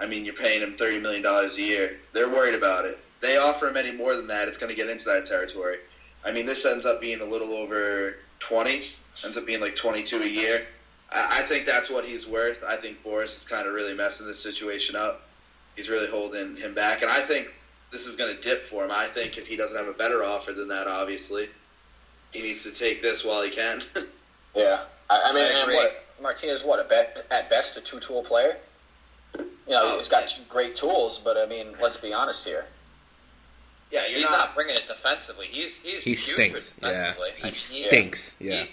I mean, you're paying him thirty million dollars a year. They're worried about it. They offer him any more than that, it's going to get into that territory. I mean, this ends up being a little over twenty. Ends up being like twenty-two a year. I, I think that's what he's worth. I think Boras is kind of really messing this situation up. He's really holding him back, and I think this is going to dip for him. I think if he doesn't have a better offer than that, obviously, he needs to take this while he can. yeah. I, I mean, I and what, Martinez, what, a bet, at best a two-tool player? You know, oh, he's got two great tools, but, I mean, let's be honest here. Yeah, you're he's not, not bringing it defensively. He's he's he stinks. Defensively. Yeah. He stinks. Yeah. yeah. He,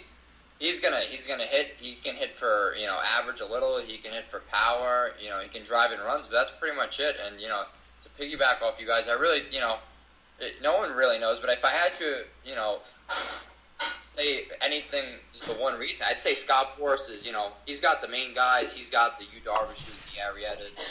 He's gonna he's gonna hit. He can hit for, you know, average a little. He can hit for power. You know, he can drive in runs, but that's pretty much it. And, you know, to piggyback off you guys, I really, you know, it, no one really knows. But if I had to, you know, say anything, just the one reason, I'd say Scott Boras is, you know, he's got the main guys. He's got the Yu Darvishes, the Arrietas,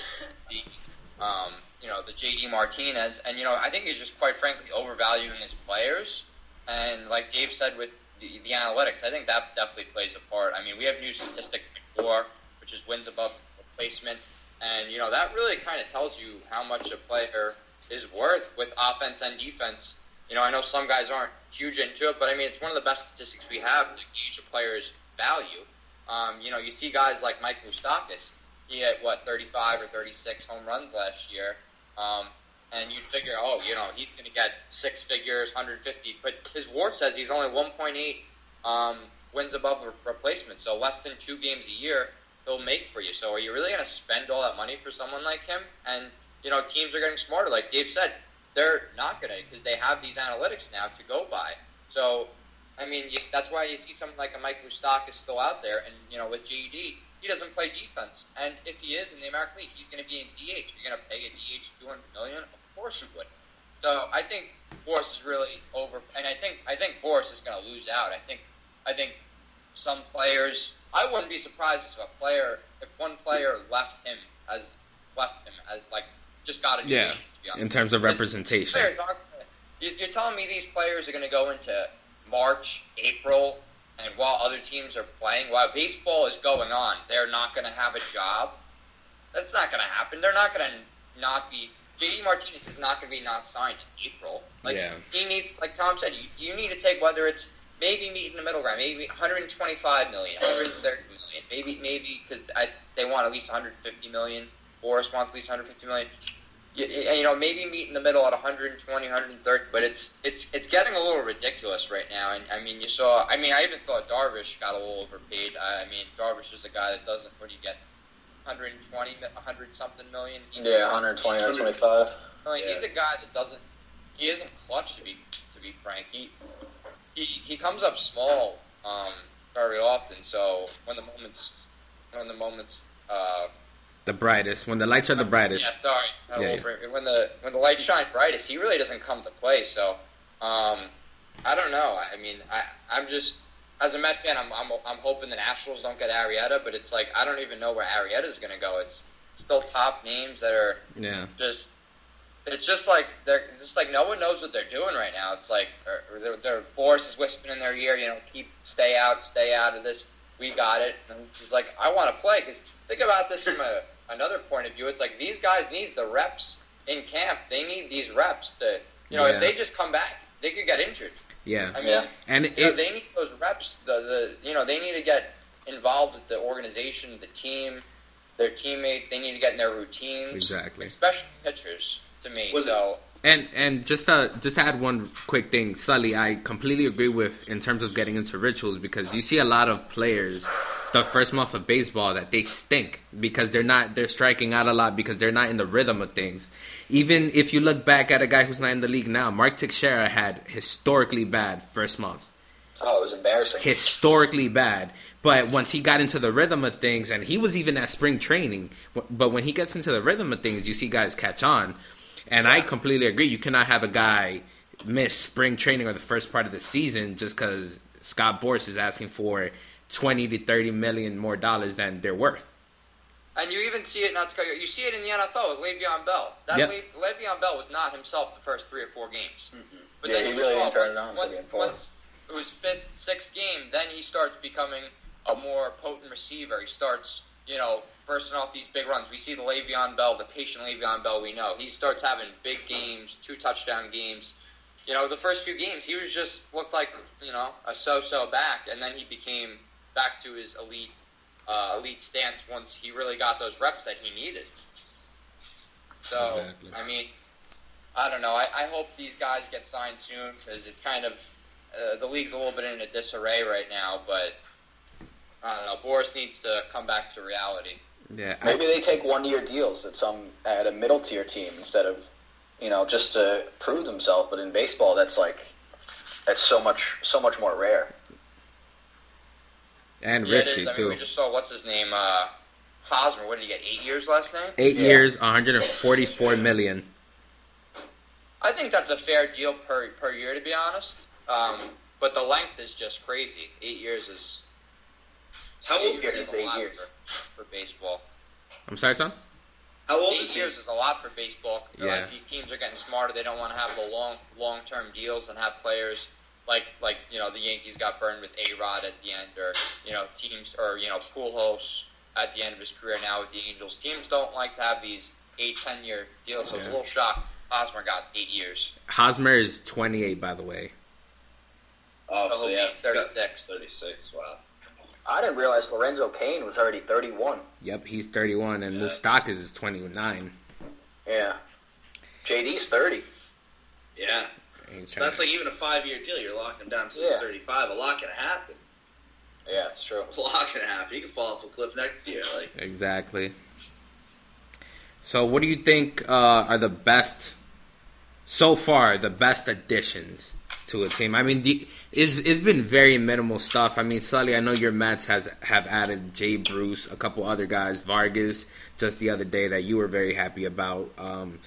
the um, you know, the J D Martinez, and, you know, I think he's just quite frankly overvaluing his players. And like Dave said, with The, the analytics, I think that definitely plays a part. I mean, we have new statistic before, which is wins above replacement, and, you know, that really kind of tells you how much a player is worth with offense and defense. You know, I know some guys aren't huge into it, but, I mean, it's one of the best statistics we have to gauge a player's value. Um, you know, you see guys like Mike Moustakas. He had, what, thirty-five or thirty-six home runs last year. Um And you'd figure, oh, you know, he's going to get six figures, one hundred fifty. But his WAR says he's only one point eight um, wins above replacement. So less than two games a year he'll make for you. So are you really going to spend all that money for someone like him? And, you know, teams are getting smarter. Like Dave said, they're not going to, because they have these analytics now to go by. So, I mean, that's why you see someone like a Mike Moustakas still out there. And, you know, with J D, he doesn't play defense. And if he is in the American League, he's going to be in D H. You're going to pay a D H two hundred million dollars? Of course you would. So I think Boras is really over, and I think I think Boras is going to lose out. I think I think some players. I wouldn't be surprised if a player, if one player left him as left him as like just got a new yeah. Game, in terms of representation, these, these you're telling me these players are going to go into March, April, and while other teams are playing, while baseball is going on, they're not going to have a job. That's not going to happen. They're not going to not be. J D Martinez is not going to be not signed in April. Like yeah. he needs, like Tom said, you, you need to take whether it's maybe meet in the middle ground, maybe one hundred twenty-five million dollars, one hundred thirty million dollars, maybe maybe because they want at least one hundred fifty million dollars. Boris wants at least one hundred fifty million dollars. You, you know, maybe meet in the middle at one hundred twenty, one hundred thirty, but it's it's it's getting a little ridiculous right now. And I mean, you saw. I mean, I even thought Darvish got a little overpaid. I mean, Darvish is a guy that doesn't. What do you get? one hundred twenty, one hundred something million. Yeah, one hundred twenty, one hundred twenty-five. Like, yeah. He's a guy that doesn't. He isn't clutch, to be to be frank. He he, he comes up small um, very often. So when the moments when the moments. Uh, The brightest, when the lights are the brightest. Yeah, sorry. Yeah, yeah. When the when the lights shine brightest, he really doesn't come to play. So, um, I don't know. I mean, I I'm just as a Met fan, I'm I'm I'm hoping the Nationals don't get Arrieta, but it's like I don't even know where Arrieta is going to go. It's still top names that are yeah. just. It's just like they're just like no one knows what they're doing right now. It's like or, or they're, they're, Boris is whispering in their ear, you know, keep stay out, stay out of this. We got it. And he's like, I want to play because think about this from a. Another point of view, it's like these guys need the reps in camp. They need these reps to, you know, yeah. if they just come back, they could get injured. Yeah, I mean, yeah. and it, know, they need those reps. The, the you know they need to get involved with the organization, the team, their teammates. They need to get in their routines, exactly. Especially pitchers, to me. Was so it? and and just to just to add one quick thing, Sully, I completely agree with in terms of getting into rituals because you see a lot of players. The first month of baseball that they stink because they're not they're striking out a lot because they're not in the rhythm of things. Even if you look back at a guy who's not in the league now, Mark Teixeira had historically bad first months. Oh, it was embarrassing. Historically bad. But once he got into the rhythm of things, and he was even at spring training, but when he gets into the rhythm of things, you see guys catch on. And yeah. I completely agree. You cannot have a guy miss spring training or the first part of the season just because Scott Boras is asking for twenty to thirty million more dollars than they're worth. And you even see it, not to go, you see it in the N F L with Le'Veon Bell. That yep. Le, Le'Veon Bell was not himself the first three or four games. Mm-hmm. But yeah, then he, he really didn't turn it on. Once, once it was fifth, sixth game, then he starts becoming a more potent receiver. He starts, you know, bursting off these big runs. We see the Le'Veon Bell, the patient Le'Veon Bell we know. He starts having big games, two touchdown games. You know, the first few games, he was just looked like, you know, a so-so back, and then he became back to his elite uh, elite stance once he really got those reps that he needed. So, exactly. I mean, I don't know. I, I hope these guys get signed soon because it's kind of uh, – the league's a little bit in a disarray right now, but I don't know. Boris needs to come back to reality. Yeah. Maybe they take one-year deals at some at a middle-tier team instead of, you know, just to prove themselves. But in baseball, that's like – that's so much so much more rare. And yeah, risky, I mean, too. We just saw, what's his name, uh, Hosmer. What did he get, eight years last night? Eight yeah. years, one hundred forty-four million dollars. I think that's a fair deal per, per year, to be honest. Um, but the length is just crazy. Eight years is... How old years is, is eight years? For, for baseball. I'm sorry, Tom? How old eight is Eight years he? Is a lot for baseball. Yeah. Like, these teams are getting smarter. They don't want to have the long, long-term deals and have players... Like, like you know, the Yankees got burned with A-Rod at the end, or, you know, teams, or, you know, Pujols at the end of his career now with the Angels. Teams don't like to have these eight, ten-year deals, so yeah. I was a little shocked Hosmer got eight years. Hosmer is twenty-eight, by the way. Oh, so, so yeah, thirty-six. thirty-six, wow. I didn't realize Lorenzo Cain was already thirty-one. Yep, he's thirty-one, and yeah. Moustakas is twenty-nine. Yeah. J D's thirty. Yeah. So that's like even a five-year deal. You're locking him down to yeah. thirty-five. A lot can happen. Yeah, it's true. A lot can happen. You can fall off a cliff next year. Like exactly. So, what do you think uh, are the best so far? The best additions to a team. I mean, the, it's, it's been very minimal stuff. I mean, Sully, I know your Mets has have added Jay Bruce, a couple other guys, Vargas, just the other day that you were very happy about. Um,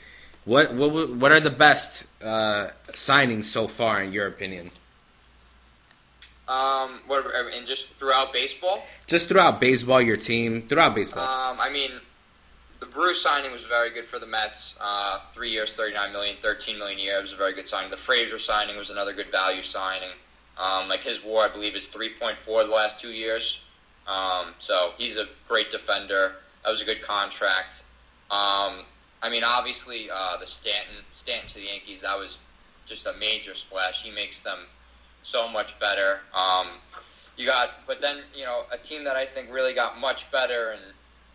What what what are the best uh, signings so far in your opinion? Um, what and just throughout baseball? Just throughout baseball, your team throughout baseball. Um, I mean, the Bruce signing was very good for the Mets. Uh, three years, thirty-nine million, thirteen million a year. It was a very good signing. The Frazier signing was another good value signing. Um, like his WAR, I believe, is three point four the last two years. Um, so he's a great defender. That was a good contract. Um. I mean, obviously, uh, the Stanton, Stanton to the Yankees, that was just a major splash. He makes them so much better. Um, you got, but then, you know, a team that I think really got much better, and,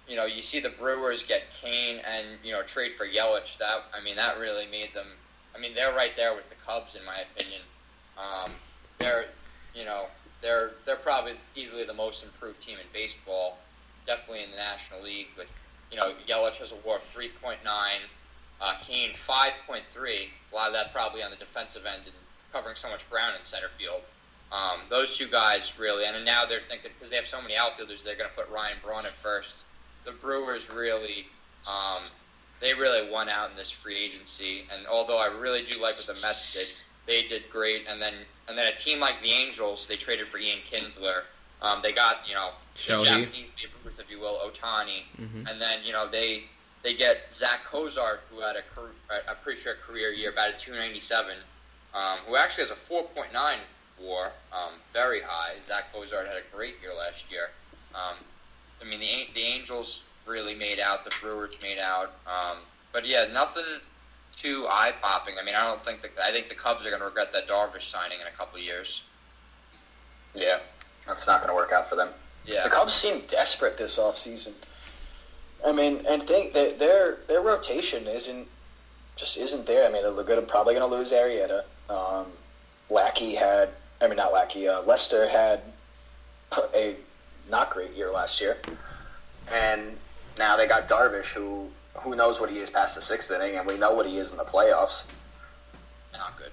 you know, you see the Brewers get Kane and, you know, trade for Yelich. That, I mean, that really made them, I mean, they're right there with the Cubs, in my opinion. Um, they're, you know, they're, they're probably easily the most improved team in baseball, definitely in the National League. With, you know, Yelich has a W A R of three point nine, uh, Kane five point three, a lot of that probably on the defensive end and covering so much ground in center field. Um, those two guys really, and now they're thinking, because they have so many outfielders, they're going to put Ryan Braun at first. The Brewers really, um, they really won out in this free agency. And although I really do like what the Mets did, they did great. And then, and then a team like the Angels, they traded for Ian Kinsler. Um, they got, you know, the Japanese Babe Ruth, if you will, Ohtani. Mm-hmm. And then, you know, they they get Zach Cozart, who had a, I'm pretty sure a career year, batted two ninety-seven, um, who actually has a four point nine W A R, um, very high. Zach Cozart had a great year last year. Um, I mean, the the Angels really made out. The Brewers made out. Um, but, yeah, nothing too eye-popping. I mean, I don't think the, I think the Cubs are going to regret that Darvish signing in a couple of years. Yeah. That's not going to work out for them. Yeah. The Cubs seem desperate this offseason. I mean, and think that their their rotation isn't just isn't there. I mean, they're good, probably going to lose Arrieta. Um, Lackey had, I mean, not Lackey. Uh, Lester had a not great year last year, and now they got Darvish, who who knows what he is past the sixth inning, and we know what he is in the playoffs. Not good.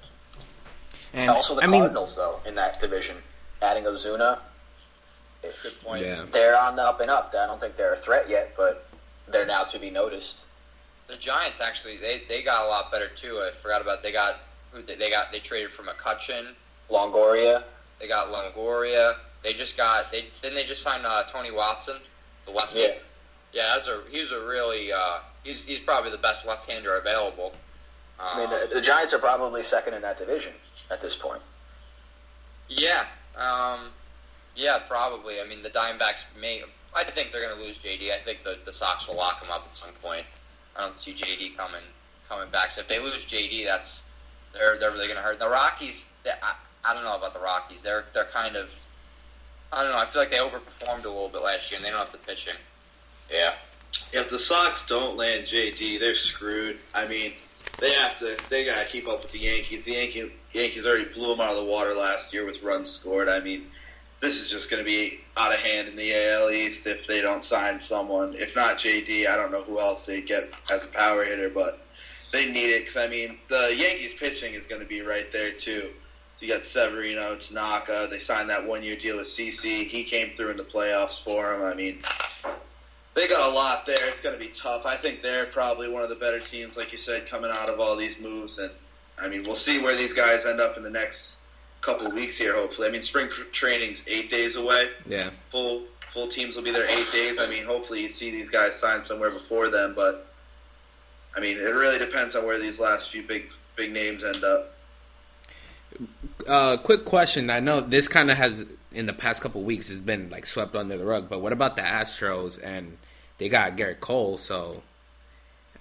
And also the I Cardinals, mean, though, in that division. Adding Ozuna, good point. Yeah. They're on the up and up. I don't think they're a threat yet, but they're now to be noticed. The Giants actually, they, they got a lot better too. I forgot about they got they got they traded for McCutchen, Longoria. They got Longoria. They just got they then they just signed uh, Tony Watson, the lefty. Yeah, yeah, that's a he's a really uh, he's he's probably the best left-hander available. Um, I mean, the, the Giants are probably second in that division at this point. Yeah. Um, yeah, probably. I mean, the Diamondbacks may. I think they're going to lose J D. I think the, the Sox will lock him up at some point. I don't see J D coming coming back. So if they lose J D, that's they're they're really going to hurt. The Rockies. They, I, I don't know about the Rockies. They're they're kind of. I don't know. I feel like they overperformed a little bit last year, and they don't have the pitching. Yeah. If the Sox don't land J D, they're screwed. I mean, they have to. They got to keep up with the Yankees. The Yankees. Yankees already blew them out of the water last year with runs scored. I mean, this is just going to be out of hand in the A L East if they don't sign someone. If not J D, I don't know who else they get as a power hitter, but they need it because, I mean, the Yankees pitching is going to be right there, too. So you got Severino, Tanaka. They signed that one-year deal with C C. He came through in the playoffs for him. I mean, they got a lot there. It's going to be tough. I think they're probably one of the better teams, like you said, coming out of all these moves, and I mean, we'll see where these guys end up in the next couple of weeks here, hopefully. I mean, spring training's eight days away. Yeah. Full full teams will be there eight days. I mean, hopefully you see these guys sign somewhere before then, but, I mean, it really depends on where these last few big big names end up. Uh, quick question. I know this kind of has, in the past couple of weeks, has been, like, swept under the rug, but what about the Astros? And they got Garrett Cole, so,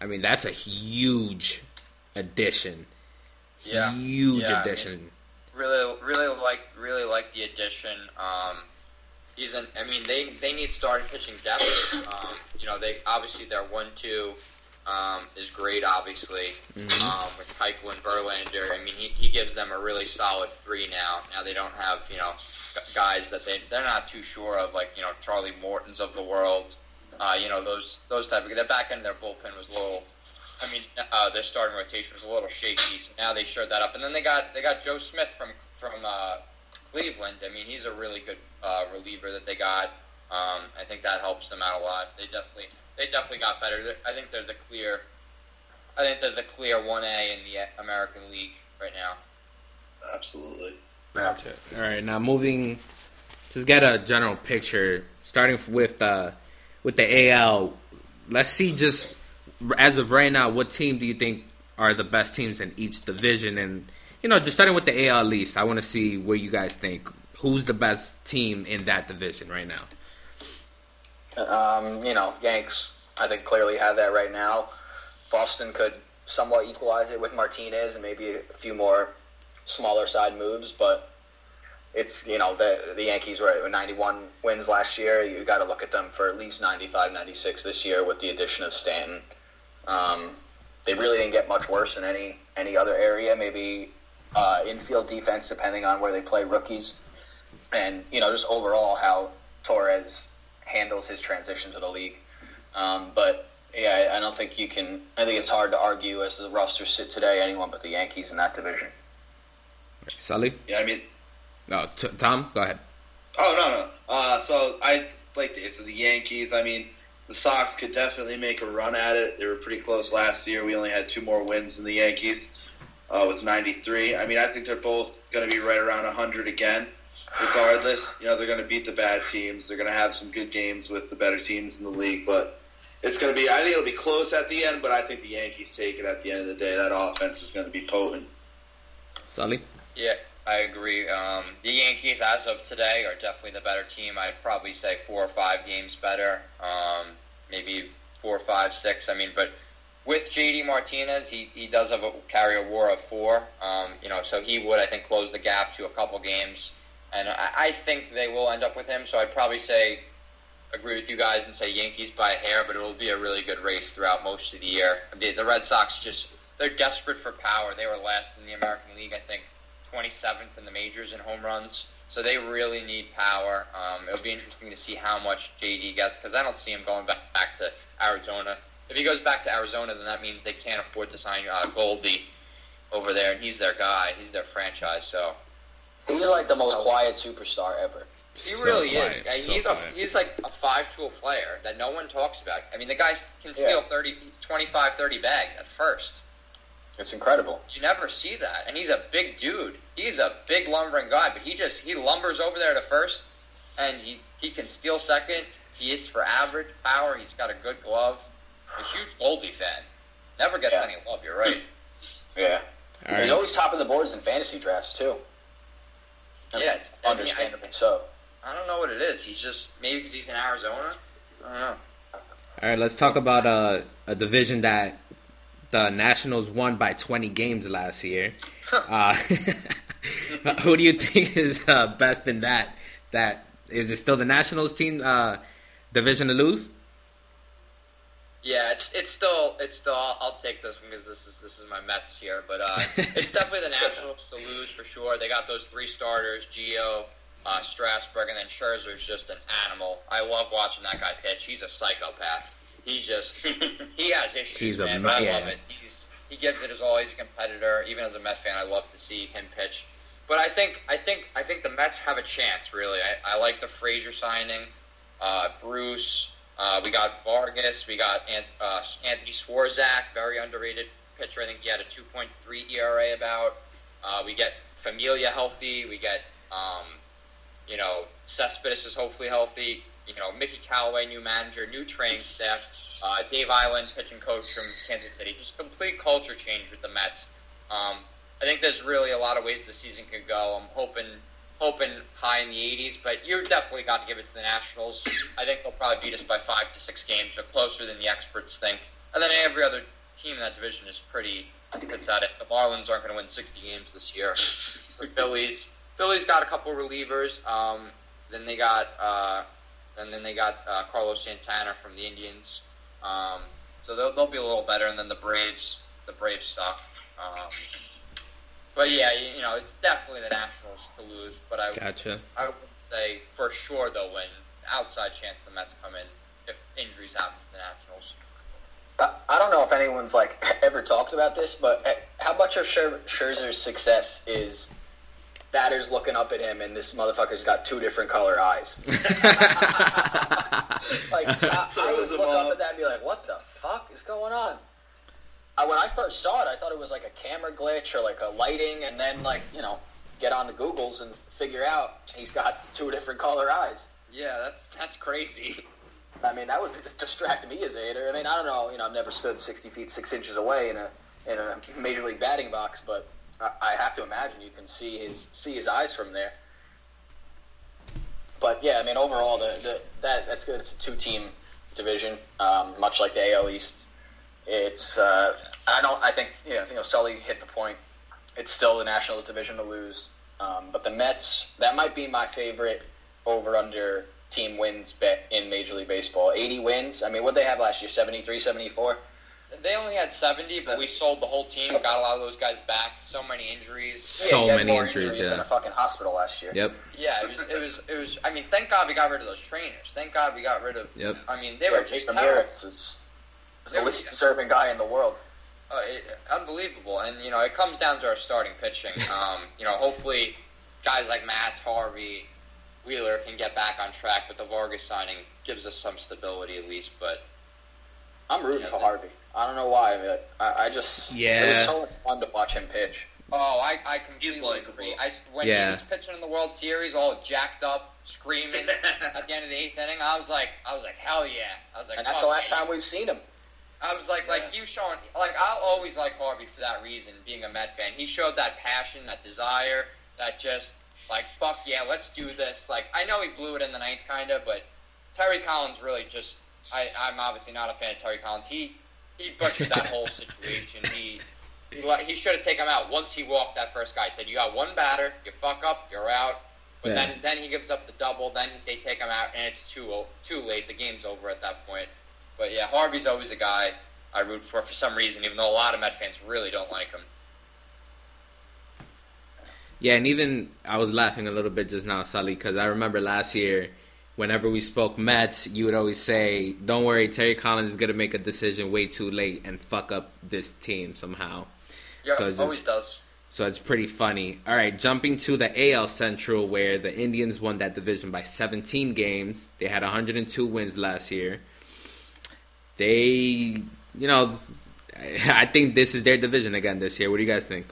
I mean, that's a huge addition. Yeah, huge yeah, addition. I mean, really, really like, really like the addition. Um, he's an, I mean, they, they need starting pitching depth. Um, you know, they obviously their one two um, is great. Obviously, mm-hmm. um, with Keuchel and Verlander, I mean, he, he gives them a really solid three now. Now they don't have you know guys that they they're not too sure of, like you know Charlie Morton's of the world. Uh, you know those those type of their back end of their bullpen was a little. I mean, uh, their starting rotation was a little shaky, so now they shored that up. And then they got they got Joe Smith from from uh, Cleveland. I mean, he's a really good uh, reliever that they got. Um, I think that helps them out a lot. They definitely they definitely got better. They're, I think they're the clear, I think they're the clear one A in the American League right now. Absolutely. Gotcha. All right, now moving, just get a general picture. Starting with uh, with the A L, let's see just. As of right now, what team do you think are the best teams in each division? And, you know, just starting with the A L East, I want to see where you guys think. Who's the best team in that division right now? Um, you know, Yanks, I think, clearly have that right now. Boston could somewhat equalize it with Martinez and maybe a few more smaller side moves. But it's, you know, the the Yankees were at ninety-one wins last year. You got to look at them for at least ninety-five, ninety-six this year with the addition of Stanton. Um, they really didn't get much worse in any any other area. Maybe uh, infield defense, depending on where they play rookies, and you know, just overall how Torres handles his transition to the league. Um, but yeah, I don't think you can. I think it's hard to argue as the rosters sit today. Anyone but the Yankees in that division. Sully? Yeah, I mean. No, t- Tom, go ahead. Oh, no, no. Uh, so, I like the, so the Yankees. I mean, the Sox could definitely make a run at it. They were pretty close last year. We only had two more wins than the Yankees uh, with ninety-three. I mean, I think they're both going to be right around one hundred again, regardless. You know, they're going to beat the bad teams. They're going to have some good games with the better teams in the league. But it's going to be – I think it'll be close at the end, but I think the Yankees take it at the end of the day. That offense is going to be potent. Sully? Yeah. I agree. Um, the Yankees, as of today, are definitely the better team. I'd probably say four or five games better, um, maybe four, five, six. I mean, but with J D Martinez, he, he does have a, carry a W A R of four. Um, you know, so he would, I think, close the gap to a couple games. And I, I think they will end up with him. So I'd probably say, agree with you guys and say Yankees by a hair, but it'll be a really good race throughout most of the year. The, the Red Sox just, they're desperate for power. They were last in the American League, I think, twenty-seventh in the majors in home runs, so they really need power. Um, it'll be interesting to see how much J D gets, because I don't see him going back, back to Arizona. If he goes back to Arizona, then that means they can't afford to sign uh, Goldie over there, and he's their guy. He's their franchise. So he's like the most quiet superstar ever. He really so is. Quiet, he's so a, he's like a five-tool player that no one talks about. I mean, the guy can steal yeah. thirty, twenty-five, thirty bags at first. It's incredible. You never see that. And he's a big dude. He's a big lumbering guy, but he just he lumbers over there to first, and he, he can steal second. He hits for average power. He's got a good glove. A huge Goldie fan. Never gets yeah. any love, you're right. Yeah. All right. He's always topping the boards in fantasy drafts, too. I yeah. Mean, understandably I mean, I, so. I don't know what it is. He's just, maybe because he's in Arizona. I don't know. All right, let's talk about uh, a division that the Nationals won by twenty games last year. Huh. Uh, who do you think is uh, best in that? That is it still the Nationals team uh, division to lose? Yeah, it's it's still it's still. I'll, I'll take this one because this is this is my Mets here, but uh, it's definitely the Nationals to lose for sure. They got those three starters: Gio, uh, Strasburg, and then Scherzer's just an animal. I love watching that guy pitch. He's a psychopath. He just, he has issues, he's man, a, but I yeah. love it. He's, he gives it as all. He's a competitor. Even as a Mets fan, I love to see him pitch. But I think I think, I think, think the Mets have a chance, really. I, I like the Frazier signing, uh, Bruce. Uh, we got Vargas. We got Ant, uh, Anthony Swarzak, very underrated pitcher. I think he had a two point three E R A about. Uh, we get Familia healthy. We get, um, you know, Cespedes is hopefully healthy. You know, Mickey Callaway, new manager, new training staff, uh, Dave Island, pitching coach from Kansas City. Just complete culture change with the Mets. Um, I think there's really a lot of ways the season could go. I'm hoping hoping high in the eighties, but you definitely got to give it to the Nationals. I think they'll probably beat us by five to six games. They're closer than the experts think. And then every other team in that division is pretty pathetic. The Marlins aren't going to win sixty games this year. The Phillies. Phillies got a couple relievers. Um, then they got... Uh, And then they got uh, Carlos Santana from the Indians. Um, so they'll, they'll be a little better. And then the Braves, the Braves suck. Um, but, yeah, you, you know, it's definitely the Nationals to lose. But I, gotcha. I would say for sure they'll win. Outside chance the Mets come in if injuries happen to the Nationals. I, I don't know if anyone's, like, ever talked about this, but how much of Scher- Scherzer's success is – batter's looking up at him, and this motherfucker's got two different color eyes. like, I, I would look up at that and be like, what the fuck is going on? I, when I first saw it, I thought it was like a camera glitch or like a lighting, and then, like, you know, get on the Googles and figure out he's got two different color eyes. Yeah, that's that's crazy. I mean, that would distract me as a hater. I mean, I don't know, you know, I've never stood sixty feet, six inches away in a, in a major league batting box, but... I have to imagine you can see his see his eyes from there. But yeah, I mean overall the, the that that's good. It's a two team division, um, much like the A L East. It's uh, I don't I think yeah you know Sully hit the point. It's still the Nationals division to lose. Um, but the Mets, that might be my favorite over-under team wins bet in Major League Baseball. eighty wins. I mean, what did they have last year? seventy-three, seventy-four? They only had seventy, but we sold the whole team, got a lot of those guys back. So many injuries. So yeah, many more injuries, injuries yeah. than a fucking hospital last year. Yep. Yeah, it was, it was, it was. I mean, thank God we got rid of those trainers. Thank God we got rid of. Yep. I mean, they yeah, were just terrible. Is the least deserving guy in the world. Uh, it, unbelievable, and you know it comes down to our starting pitching. Um, you know, hopefully, guys like Matz, Harvey, Wheeler can get back on track. But the Vargas signing gives us some stability at least. But I'm rooting you know, for they, Harvey. I don't know why, but I, I just... Yeah. It was so much fun to watch him pitch. Oh, I, I completely like, agree. I, when yeah. he was pitching in the World Series, all jacked up, screaming at the end of the eighth inning, I was like, I was like, hell yeah. I was like, and that's oh, the last man. time we've seen him. I was like, yeah. like, you showing... Like, I'll always like Harvey for that reason, being a Met fan. He showed that passion, that desire, that just, like, fuck yeah, let's do this. Like, I know he blew it in the ninth, kind of, but Terry Collins really just... I, I'm obviously not a fan of Terry Collins. He... He butchered that whole situation. He he, he should have taken him out. Once he walked that first guy, he said, you got one batter, you fuck up, you're out. But yeah. then, then he gives up the double, then they take him out, and it's too too late. The game's over at that point. But, yeah, Harvey's always a guy I root for for some reason, even though a lot of Met fans really don't like him. Yeah, and even I was laughing a little bit just now, Sully, because I remember last year, whenever we spoke Mets, you would always say, don't worry, Terry Collins is going to make a decision way too late and fuck up this team somehow. Yeah, so just, always does. So it's pretty funny. All right, jumping to the A L Central, where the Indians won that division by seventeen games. They had one hundred two wins last year. They, you know, I think this is their division again this year. What do you guys think?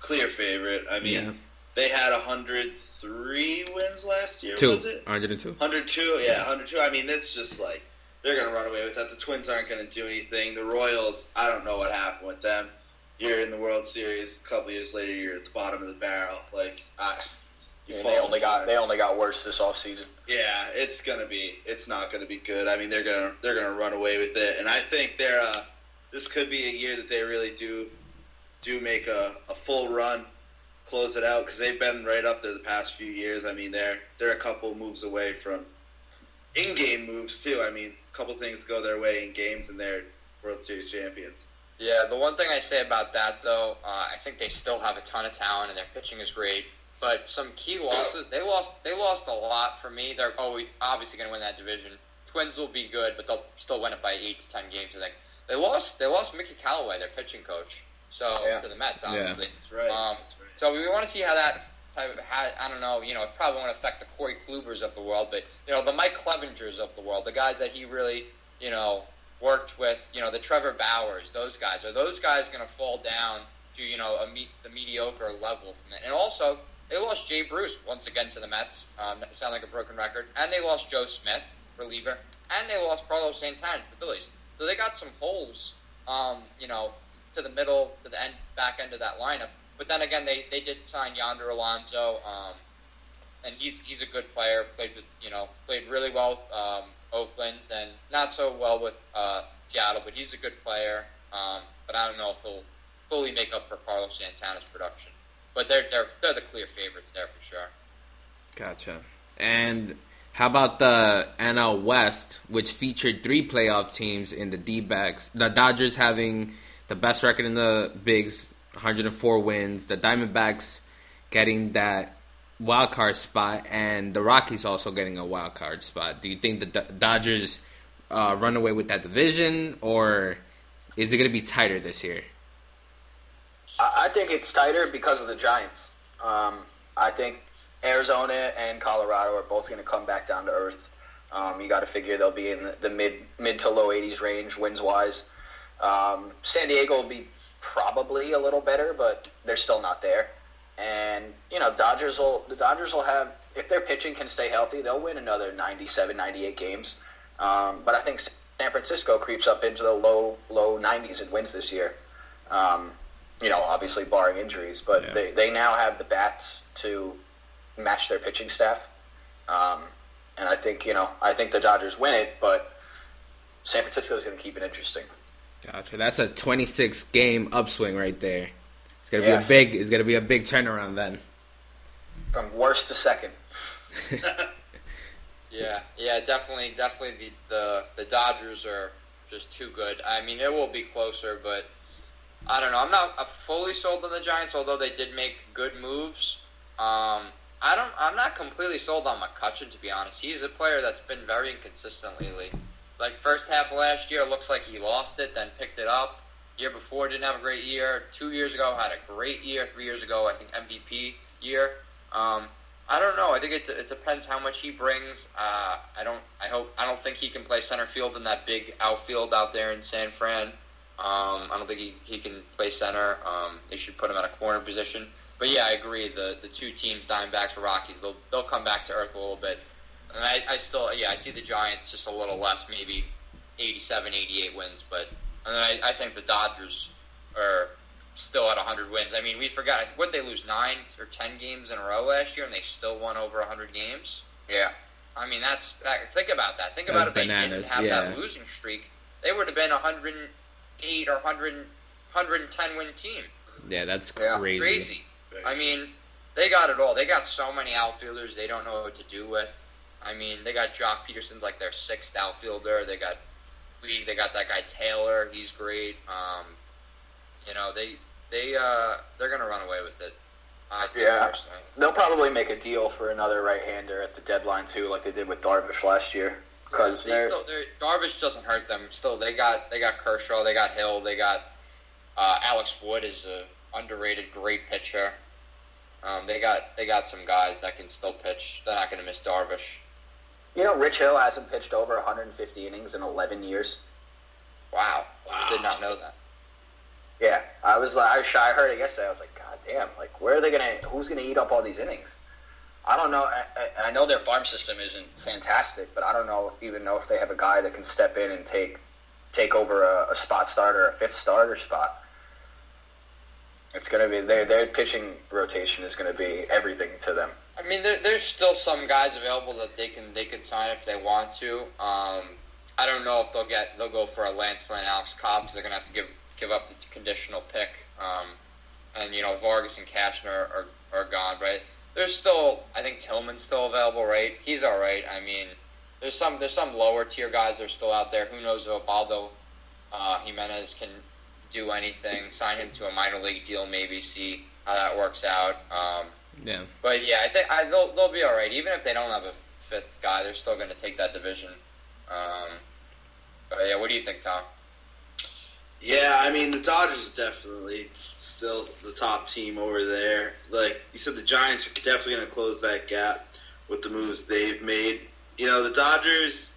Clear favorite. I mean, yeah. they had one hundred... Three wins last year, Two. was it? one hundred two. one hundred two, yeah, one hundred two. I mean, that's just like, they're going to run away with that. The Twins aren't going to do anything. The Royals, I don't know what happened with them. You're in the World Series. A couple years later, you're at the bottom of the barrel. Like, I, you they only got they only got worse this offseason. Yeah, it's going to be, it's not going to be good. I mean, they're going to they're going to run away with it. And I think they're, uh, this could be a year that they really do, do make a, a full run. Close it out, because they've been right up there the past few years. I mean, they're they're a couple moves away from in-game moves too. I mean, a couple things go their way in games, and they're World Series champions. Yeah, the one thing I say about that though, uh, I think they still have a ton of talent, and their pitching is great. But some key losses, they lost they lost a lot for me. They're always, obviously going to win that division. Twins will be good, but they'll still win it by eight to ten games. I think they lost they lost Mickey Callaway, their pitching coach. So yeah. to the Mets, obviously. Yeah. That's right. Um, That's right. So we want to see how that type of how, I don't know. You know, it probably won't affect the Corey Klubers of the world, but you know, the Mike Clevengers of the world, the guys that he really you know worked with. You know, the Trevor Bowers, those guys. Are those guys going to fall down to you know a me- the mediocre level from that? And also, they lost Jay Bruce once again to the Mets. Um, that sound like a broken record. And they lost Joe Smith, reliever, and they lost Carlos Santana to the Phillies. So they got some holes. Um, you know. To the middle, to the end, back end of that lineup. But then again, they, they did sign Yonder Alonso, um, and he's he's a good player. Played with you know played really well with um, Oakland, and not so well with uh, Seattle. But he's a good player. Um, but I don't know if he'll fully make up for Carlos Santana's production. But they're they're they're the clear favorites there for sure. Gotcha. And how about the N L West, which featured three playoff teams in the D-backs? The Dodgers having the best record in the bigs, one hundred four wins. The Diamondbacks getting that wild card spot, and the Rockies also getting a wild card spot. Do you think the D- Dodgers uh, run away with that division, or is it going to be tighter this year? I think it's tighter because of the Giants. Um, I think Arizona and Colorado are both going to come back down to earth. Um, you got to figure they'll be in the, the mid mid to low eighties range wins wise. Um, San Diego will be probably a little better, but they're still not there. And you know, Dodgers will the Dodgers will have, if their pitching can stay healthy, they'll win another ninety-seven, ninety-eight games. Um, but I think San Francisco creeps up into the low low nineties and wins this year. Um, you know, obviously barring injuries, but yeah. they, they now have the bats to match their pitching staff. Um, and I think you know, I think the Dodgers win it, but San Francisco is going to keep it interesting. Gotcha. That's a twenty-six game upswing right there. It's gonna yes. be a big. It's gonna be a big turnaround then. from worst to second. yeah, yeah, definitely, definitely the, the the Dodgers are just too good. I mean, it will be closer, but I don't know. I'm not fully sold on the Giants, although they did make good moves. Um, I don't. I'm not completely sold on McCutcheon, to be honest. He's a player that's been very inconsistent lately. Like, first half of last year, it looks like he lost it, then picked it up. Year before, didn't have a great year. Two years ago, had a great year. Three years ago, I think M V P year. Um, I don't know. I think it, it depends how much he brings. Uh, I don't. I hope. I don't think he can play center field in that big outfield out there in San Fran. Um, I don't think he, he can play center. Um, they should put him at a corner position. But yeah, I agree. The the two teams, Diamondbacks or Rockies, they'll they'll come back to earth a little bit. And I, I still, yeah, I see the Giants just a little less, maybe eighty-seven, eighty-eight wins. But and then I, I think the Dodgers are still at one hundred wins. I mean, we forgot. What, they lose nine or ten games in a row last year, and they still won over one hundred games? Yeah. I mean, that's that, think about that. Think about uh, if bananas, they didn't have yeah. that losing streak. They would have been one hundred eight or one hundred, one hundred ten win team. Yeah, that's crazy. Yeah, crazy. I mean, they got it all. They got so many outfielders they don't know what to do with. I mean, they got Jock Peterson's like their sixth outfielder. They got League. They got that guy Taylor. He's great. Um, you know, they they uh, they're gonna run away with it. I think yeah, personally. They'll probably make a deal for another right-hander at the deadline too, like they did with Darvish last year. Because they still, Darvish doesn't hurt them. Still, they got they got Kershaw. They got Hill. They got uh, Alex Wood is a underrated great pitcher. Um, they got they got some guys that can still pitch. They're not gonna miss Darvish. You know, Rich Hill hasn't pitched over one hundred fifty innings in eleven years. Wow. wow. I did not know that. Yeah. I was I was shy. I heard it yesterday. I was like, God damn. Like, where are they going to – who's going to eat up all these innings? I don't know. I, I, I know their farm system isn't fantastic, but I don't know even know if they have a guy that can step in and take take over a, a spot starter, a fifth starter spot. It's going to be – their their pitching rotation is going to be everything to them. I mean, there, there's still some guys available that they can they can sign if they want to. Um, I don't know if they'll get they'll go for a Lance Lynn, Alex Cobb, because they're gonna have to give give up the conditional pick. Um, and you know, Vargas and Cashner are, are are gone, right? There's still I think Tillman's still available, right? He's all right. I mean, there's some there's some lower tier guys that are still out there. Who knows if Obaldo uh, Jimenez can do anything? Sign him to a minor league deal, maybe see how that works out. Um, Yeah, but yeah, I think I, they'll they'll be all right. Even if they don't have a fifth guy, they're still going to take that division. Um, but yeah, what do you think, Tom? Yeah, I mean the Dodgers are definitely still the top team over there. Like you said, the Giants are definitely going to close that gap with the moves they've made. You know, the Dodgers,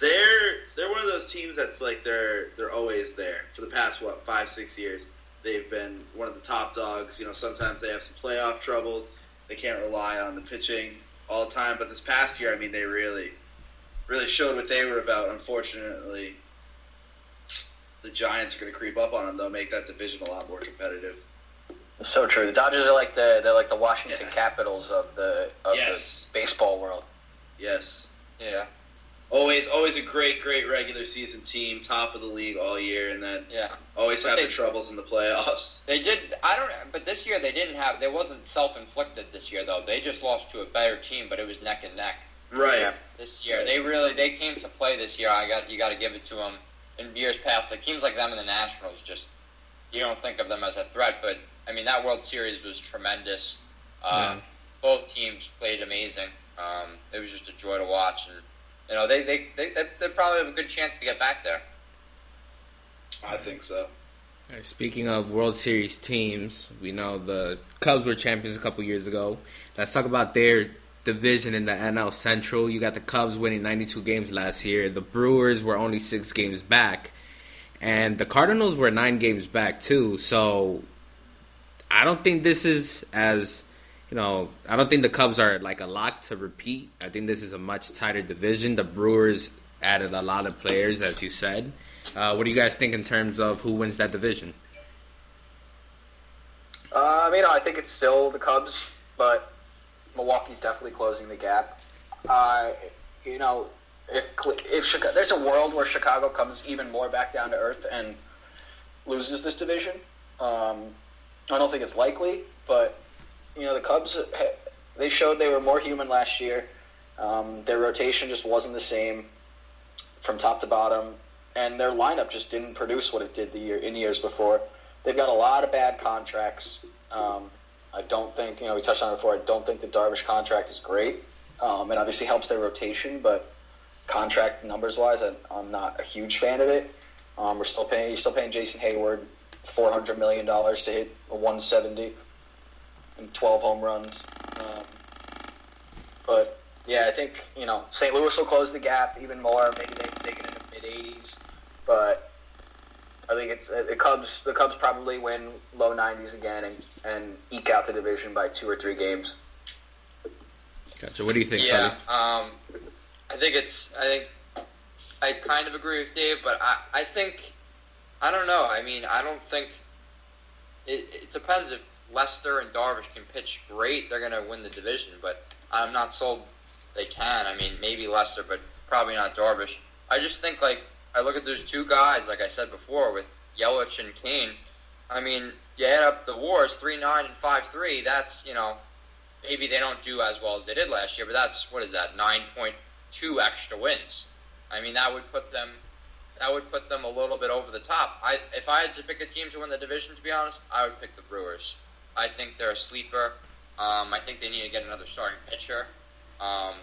they're they're one of those teams that's like they're they're always there for the past what five six years. They've been one of the top dogs. You know, sometimes they have some playoff troubles. They can't rely on the pitching all the time. But this past year, I mean, they really, really showed what they were about. Unfortunately, the Giants are going to creep up on them. They'll make that division a lot more competitive. That's so true. The Dodgers are like the they're like the Washington yeah. Capitals of the of yes. the baseball world. Yes. Yeah. Always, always a great, great regular season team, top of the league all year, and then yeah. always but have they, their troubles in the playoffs. They did. I don't. But this year they didn't have. They wasn't self-inflicted this year though. They just lost to a better team, but it was neck and neck. Right. Yeah, this year they really they came to play this year. I got you. Got to give it to them. In years past, like teams like them and the Nationals, just you don't think of them as a threat. But I mean that World Series was tremendous. Uh, yeah. Both teams played amazing. Um, it was just a joy to watch. And you know, they, they they they probably have a good chance to get back there. I think so. Speaking of World Series teams, we know the Cubs were champions a couple years ago. Let's talk about their division in the N L Central. You got the Cubs winning ninety-two games last year. The Brewers were only six games back. And the Cardinals were nine games back, too. So I don't think this is as... You know, I don't think the Cubs are like a lock to repeat. I think this is a much tighter division. The Brewers added a lot of players, as you said. Uh, what do you guys think in terms of who wins that division? Uh, you know, I think it's still the Cubs, but Milwaukee's definitely closing the gap. Uh, you know, if if Chicago, there's a world where Chicago comes even more back down to earth and loses this division. Um, I don't think it's likely, but you know, the Cubs, they showed they were more human last year. Um, their rotation just wasn't the same from top to bottom, and their lineup just didn't produce what it did the year in years before. They've got a lot of bad contracts. Um, I don't think, you know, we touched on it before, I don't think the Darvish contract is great. Um, it obviously helps their rotation, but contract numbers-wise, I, I'm not a huge fan of it. Um, we're still paying, you're still paying Jason Hayward four hundred million dollars to hit a one seventy and twelve home runs. Um, but, yeah, I think, you know, Saint Louis will close the gap even more. Maybe they can take it in the mid-eighties. But I think it's the Cubs The Cubs probably win low nineties again and, and eke out the division by two or three games. Gotcha. What do you think, yeah, Sully? Um, I think it's – I think I kind of agree with Dave, but I, I think – I don't know. I mean, I don't think it, – it depends if Lester and Darvish can pitch great, they're going to win the division, but I'm not sold they can. I mean, maybe Lester, but probably not Darvish. I just think, like, I look at those two guys, like I said before, with Yelich and Kane. I mean, you add up the wars, three nine and five three, that's, you know, maybe they don't do as well as they did last year, but that's, what is that, nine point two extra wins. I mean, that would put them that would put them a little bit over the top. I, if I had to pick a team to win the division, to be honest, I would pick the Brewers. I think they're a sleeper. Um, I think they need to get another starting pitcher. Um,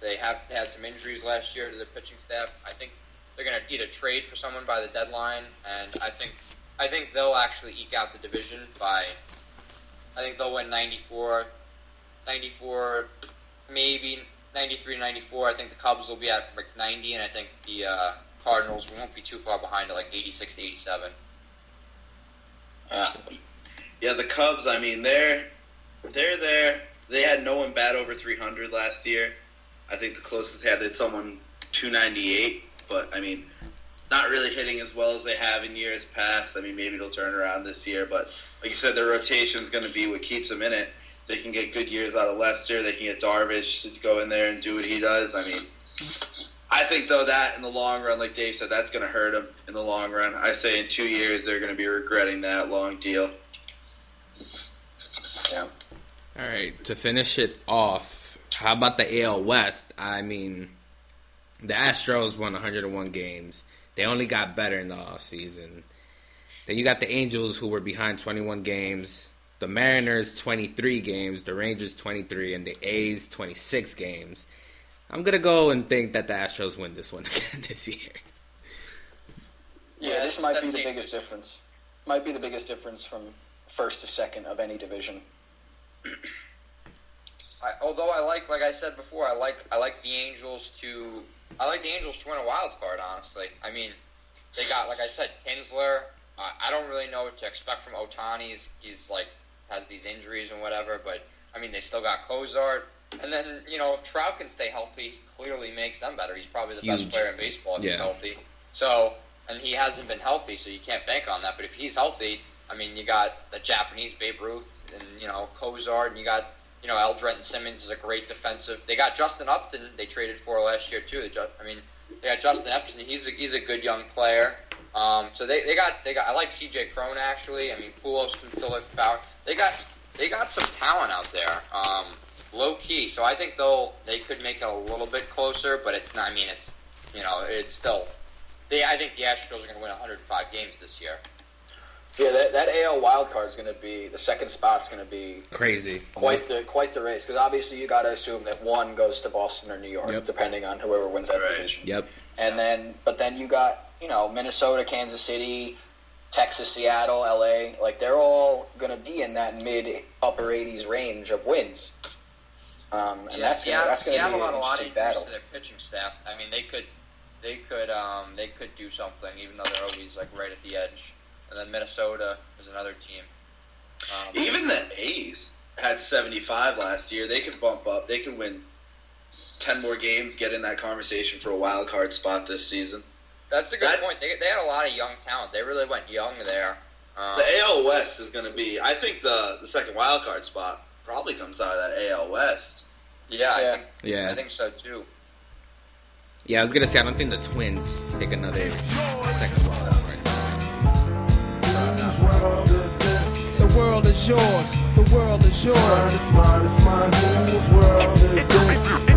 they have they had some injuries last year to their pitching staff. I think they're going to either trade for someone by the deadline, and I think I think they'll actually eke out the division by, I think they'll win ninety-four, ninety-four, maybe ninety-three to ninety-four. I think the Cubs will be at like ninety, and I think the uh, Cardinals won't be too far behind at like eighty-six to eighty-seven. Yeah, yeah, the Cubs. I mean, they're they're there. They had no one bat over three hundred last year. I think the closest they had is someone two ninety-eight, but, I mean, not really hitting as well as they have in years past. I mean, maybe it'll turn around this year, but like you said, their rotation is going to be what keeps them in it. They can get good years out of Lester. They can get Darvish to go in there and do what he does. I mean, I think, though, that in the long run, like Dave said, that's going to hurt them in the long run. I say in two years they're going to be regretting that long deal. Yeah. All right, to finish it off, how about the A L West? I mean, the Astros won one hundred one games. They only got better in the offseason. Then you got the Angels, who were behind twenty-one games, the Mariners twenty-three games, the Rangers twenty-three, and the A's twenty-six games. I'm going to go and think that the Astros win this one again this year. Yeah, this might be the biggest difference. Might be the biggest difference from first to second of any division. I, although I like, like I said before, I like I like the Angels to I like the Angels to win a wild card. Honestly, I mean, they got, like I said, Kinsler. Uh, I don't really know what to expect from Ohtani. He's, he's like has these injuries and whatever, but I mean, they still got Cozart. And then, you know, if Trout can stay healthy, he clearly makes them better. He's probably the Huge. best player in baseball if yeah. he's healthy. So, and he hasn't been healthy, so you can't bank on that. But if he's healthy, I mean, you got the Japanese Babe Ruth and, you know, Cozart, and you got, you know, Eldrenton Simmons is a great defensive. They got Justin Upton they traded for last year, too. They just, I mean, they got Justin Upton. He's a, he's a good young player. Um, so they, they got, they got, I like C J Cron, actually. I mean, Pujols can still lift power. They got, they got some talent out there, um, low key. So I think they'll, they could make it a little bit closer, but it's not, I mean, it's, you know, it's still, they, I think the Astros are going to win one hundred five games this year. Yeah, that, that A L wild card is going to be, the second spot's going to be crazy, quite the quite the race. Because obviously you got to assume that one goes to Boston or New York, yep. depending on whoever wins that right. division. Yep. And then, but then you got, you know, Minnesota, Kansas City, Texas, Seattle, L A. Like, they're all going to be in that mid upper eighties range of wins. Um, and yeah, that's Seattle, gonna, that's going to be an interesting battle. Seattle had a lot of injuries to their pitching staff. I mean, they could they could um, they could do something, even though they're always like right at the edge. And then Minnesota is another team. Um, Even the A's had seventy-five last year. They could bump up. They could win ten more games, get in that conversation for a wild card spot this season. That's a good that, point. They, they had a lot of young talent. They really went young there. Um, the A L West is going to be, I think the, the second wild card spot probably comes out of that A L West. Yeah, yeah. I, think, yeah. I think so too. Yeah, I was going to say, I don't think the Twins take another second wild card. World is this. The world is yours. The world is yours? It's mine, it's mine, it's mine. Whose world is this?